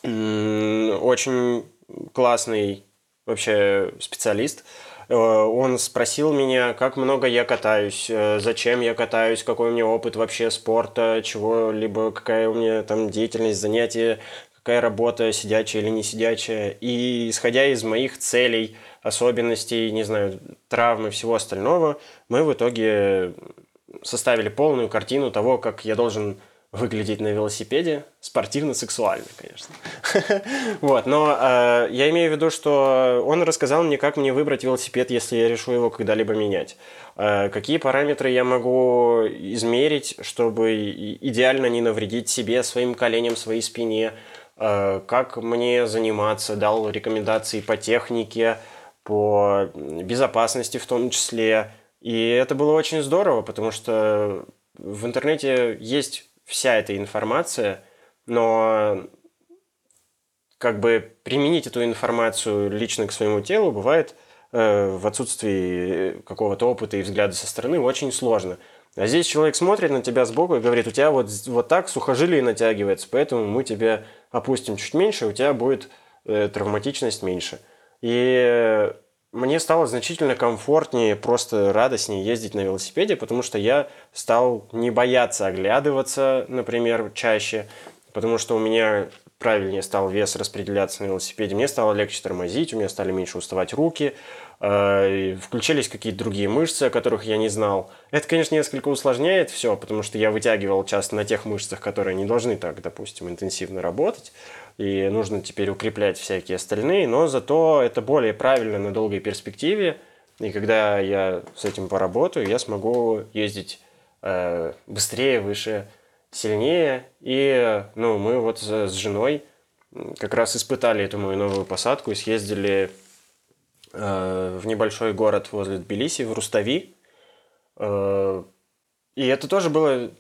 очень классный вообще специалист. Он спросил меня, как много я катаюсь, зачем я катаюсь, какой у меня опыт вообще спорта, чего-либо, какая у меня там деятельность, занятие, какая работа, сидячая или не сидячая. И исходя из моих целей, особенностей, не знаю, травм и всего остального, мы в итоге... составили полную картину того, как я должен выглядеть на велосипеде. Спортивно-сексуально, конечно. Вот, но я имею в виду, что он рассказал мне, как мне выбрать велосипед, если я решу его когда-либо менять. Какие параметры я могу измерить, чтобы идеально не навредить себе, своим коленям, своей спине. Как мне заниматься. Дал рекомендации по технике, по безопасности в том числе. И это было очень здорово, потому что в интернете есть вся эта информация, но применить эту информацию лично к своему телу бывает в отсутствии какого-то опыта и взгляда со стороны очень сложно. А здесь человек смотрит на тебя сбоку и говорит, у тебя вот так сухожилие натягивается, поэтому мы тебя опустим чуть меньше, у тебя будет травматичность меньше. И... Мне стало значительно комфортнее, просто радостнее ездить на велосипеде, потому что я стал не бояться оглядываться, например, чаще, потому что у меня правильнее стал вес распределяться на велосипеде, мне стало легче тормозить, у меня стали меньше уставать руки, включились какие-то другие мышцы, о которых я не знал. Это, конечно, несколько усложняет все, потому что я вытягивал часто на тех мышцах, которые не должны так, допустим, интенсивно работать, и нужно теперь укреплять всякие остальные, но зато это более правильно на долгой перспективе, и когда я с этим поработаю, я смогу ездить быстрее, выше, сильнее, и мы вот с женой как раз испытали эту мою новую посадку и съездили в небольшой город возле Тбилиси, в Рустави, и это тоже было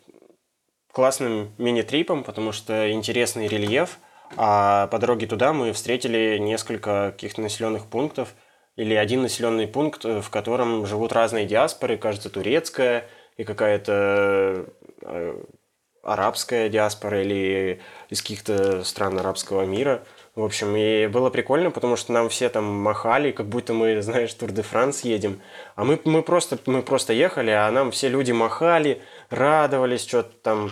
классным мини-трипом, потому что интересный рельеф. А по дороге туда мы встретили несколько каких-то населенных пунктов или один населенный пункт, в котором живут разные диаспоры, кажется, турецкая и какая-то арабская диаспора или из каких-то стран арабского мира. В общем, и было прикольно, потому что нам все там махали, как будто мы, знаешь, Тур-де-Франс едем. А мы просто ехали, а нам все люди махали, радовались, что-то там...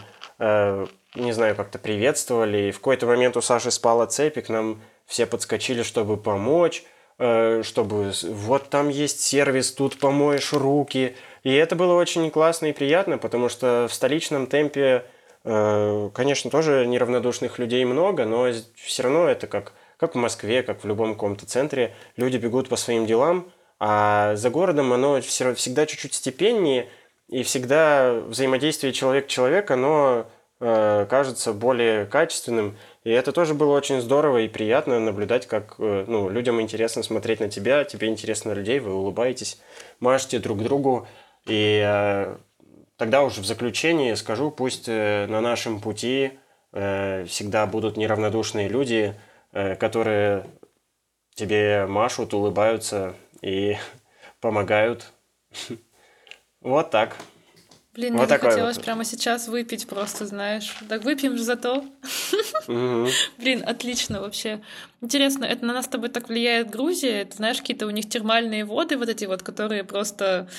не знаю, как-то приветствовали. И в какой-то момент у Саши спала цепь, и к нам все подскочили, чтобы помочь, чтобы вот там есть сервис, тут помоешь руки. И это было очень классно и приятно, потому что в столичном темпе, конечно, тоже неравнодушных людей много, но все равно это как в Москве, как в любом каком-то центре. Люди бегут по своим делам, а за городом оно всегда чуть-чуть степеннее, и всегда взаимодействие человека-человека, оно кажется более качественным. И это тоже было очень здорово и приятно наблюдать, как людям интересно смотреть на тебя, тебе интересно на людей, вы улыбаетесь, машете друг другу. И тогда уже в заключение скажу, пусть на нашем пути всегда будут неравнодушные люди, которые тебе машут, улыбаются и помогают. Вот так. Блин, мне захотелось прямо сейчас выпить просто, знаешь. Так выпьем же за то. Блин, отлично вообще. Интересно, это на нас с тобой так влияет Грузия? Ты знаешь, какие-то у них термальные воды вот эти вот, которые просто,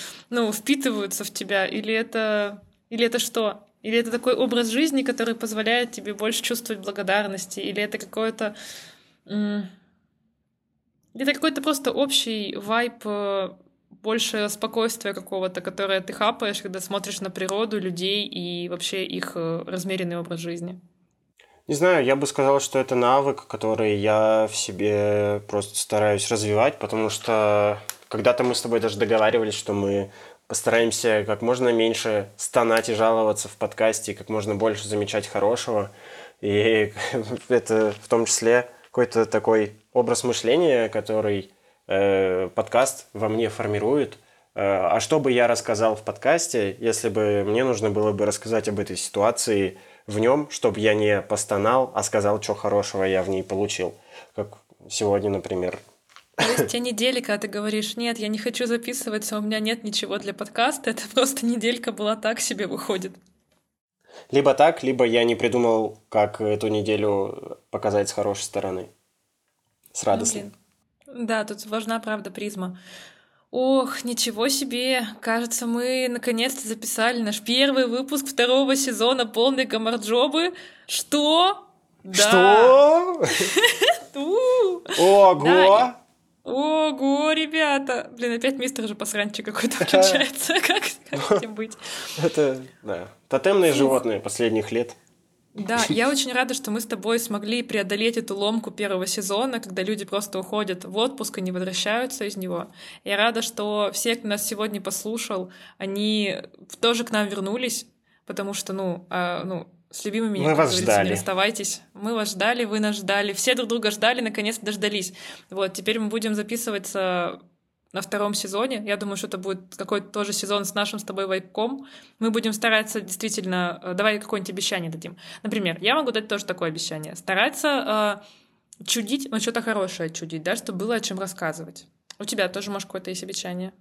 впитываются в тебя? Или это что? Или это такой образ жизни, который позволяет тебе больше чувствовать благодарности? Или это какое-то... Или это какой-то просто общий вайб... больше спокойствия какого-то, которое ты хапаешь, когда смотришь на природу, людей и вообще их размеренный образ жизни? Не знаю, я бы сказал, что это навык, который я в себе просто стараюсь развивать, потому что когда-то мы с тобой даже договаривались, что мы постараемся как можно меньше стонать и жаловаться в подкасте, как можно больше замечать хорошего. И это в том числе какой-то такой образ мышления, который... подкаст во мне формирует. А что бы я рассказал в подкасте, если бы мне нужно было бы рассказать об этой ситуации в нем, чтобы я не постонал, а сказал, что хорошего я в ней получил. Как сегодня, например. Есть те недели, когда ты говоришь: нет, я не хочу записываться, у меня нет ничего для подкаста, это просто неделька была так себе выходит. Либо так, либо я не придумал, как эту неделю показать с хорошей стороны. С радостной. Да, тут важна, правда, призма. Ох, ничего себе! Кажется, мы наконец-то записали наш первый выпуск второго сезона «Полной Гамарджобы». Что? Да. Что? Ого! Ого, ребята! Блин, опять мистер же посранчик какой-то включается. Как этим быть? Это, да, тотемные животные последних лет. Да, я очень рада, что мы с тобой смогли преодолеть эту ломку первого сезона, когда люди просто уходят в отпуск и не возвращаются из него. Я рада, что все, кто нас сегодня послушал, они тоже к нам вернулись, потому что, с любимыми, как говорится, не расставайтесь. Мы вас ждали, вы нас ждали, все друг друга ждали, наконец-то дождались. Вот, теперь мы будем записываться... на втором сезоне. Я думаю, что это будет какой-то тоже сезон с нашим с тобой вайпком. Мы будем стараться действительно... Давай какое-нибудь обещание дадим. Например, я могу дать тоже такое обещание. Стараться чудить, что-то хорошее чудить, да, чтобы было о чем рассказывать. У тебя тоже, может, какое-то есть обещание?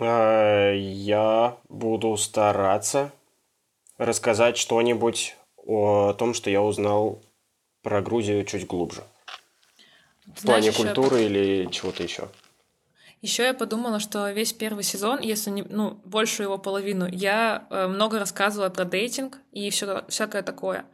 Я буду стараться рассказать что-нибудь о том, что я узнал про Грузию чуть глубже. В плане культуры или чего-то еще. Еще я подумала, что весь первый сезон, если не большую его половину, я много рассказывала про дейтинг и всякое такое.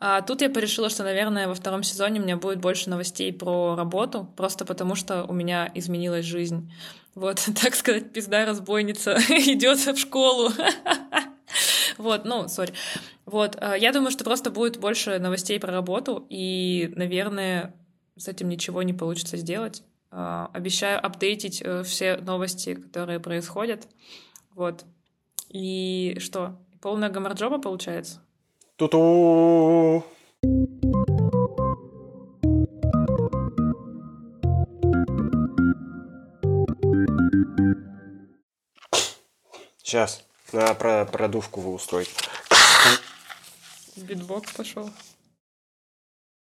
А тут я порешила, что, наверное, во втором сезоне у меня будет больше новостей про работу, просто потому что у меня изменилась жизнь. Вот, так сказать, пизда-разбойница идет в школу. Вот, сори. Вот, я думаю, что просто будет больше новостей про работу, и, наверное, с этим ничего не получится сделать. Обещаю апдейтить все новости, которые происходят. Вот. И что? Полная гамарджоба получается? Ту-ту! Сейчас. На продувку вы устроите. Битбокс пошел.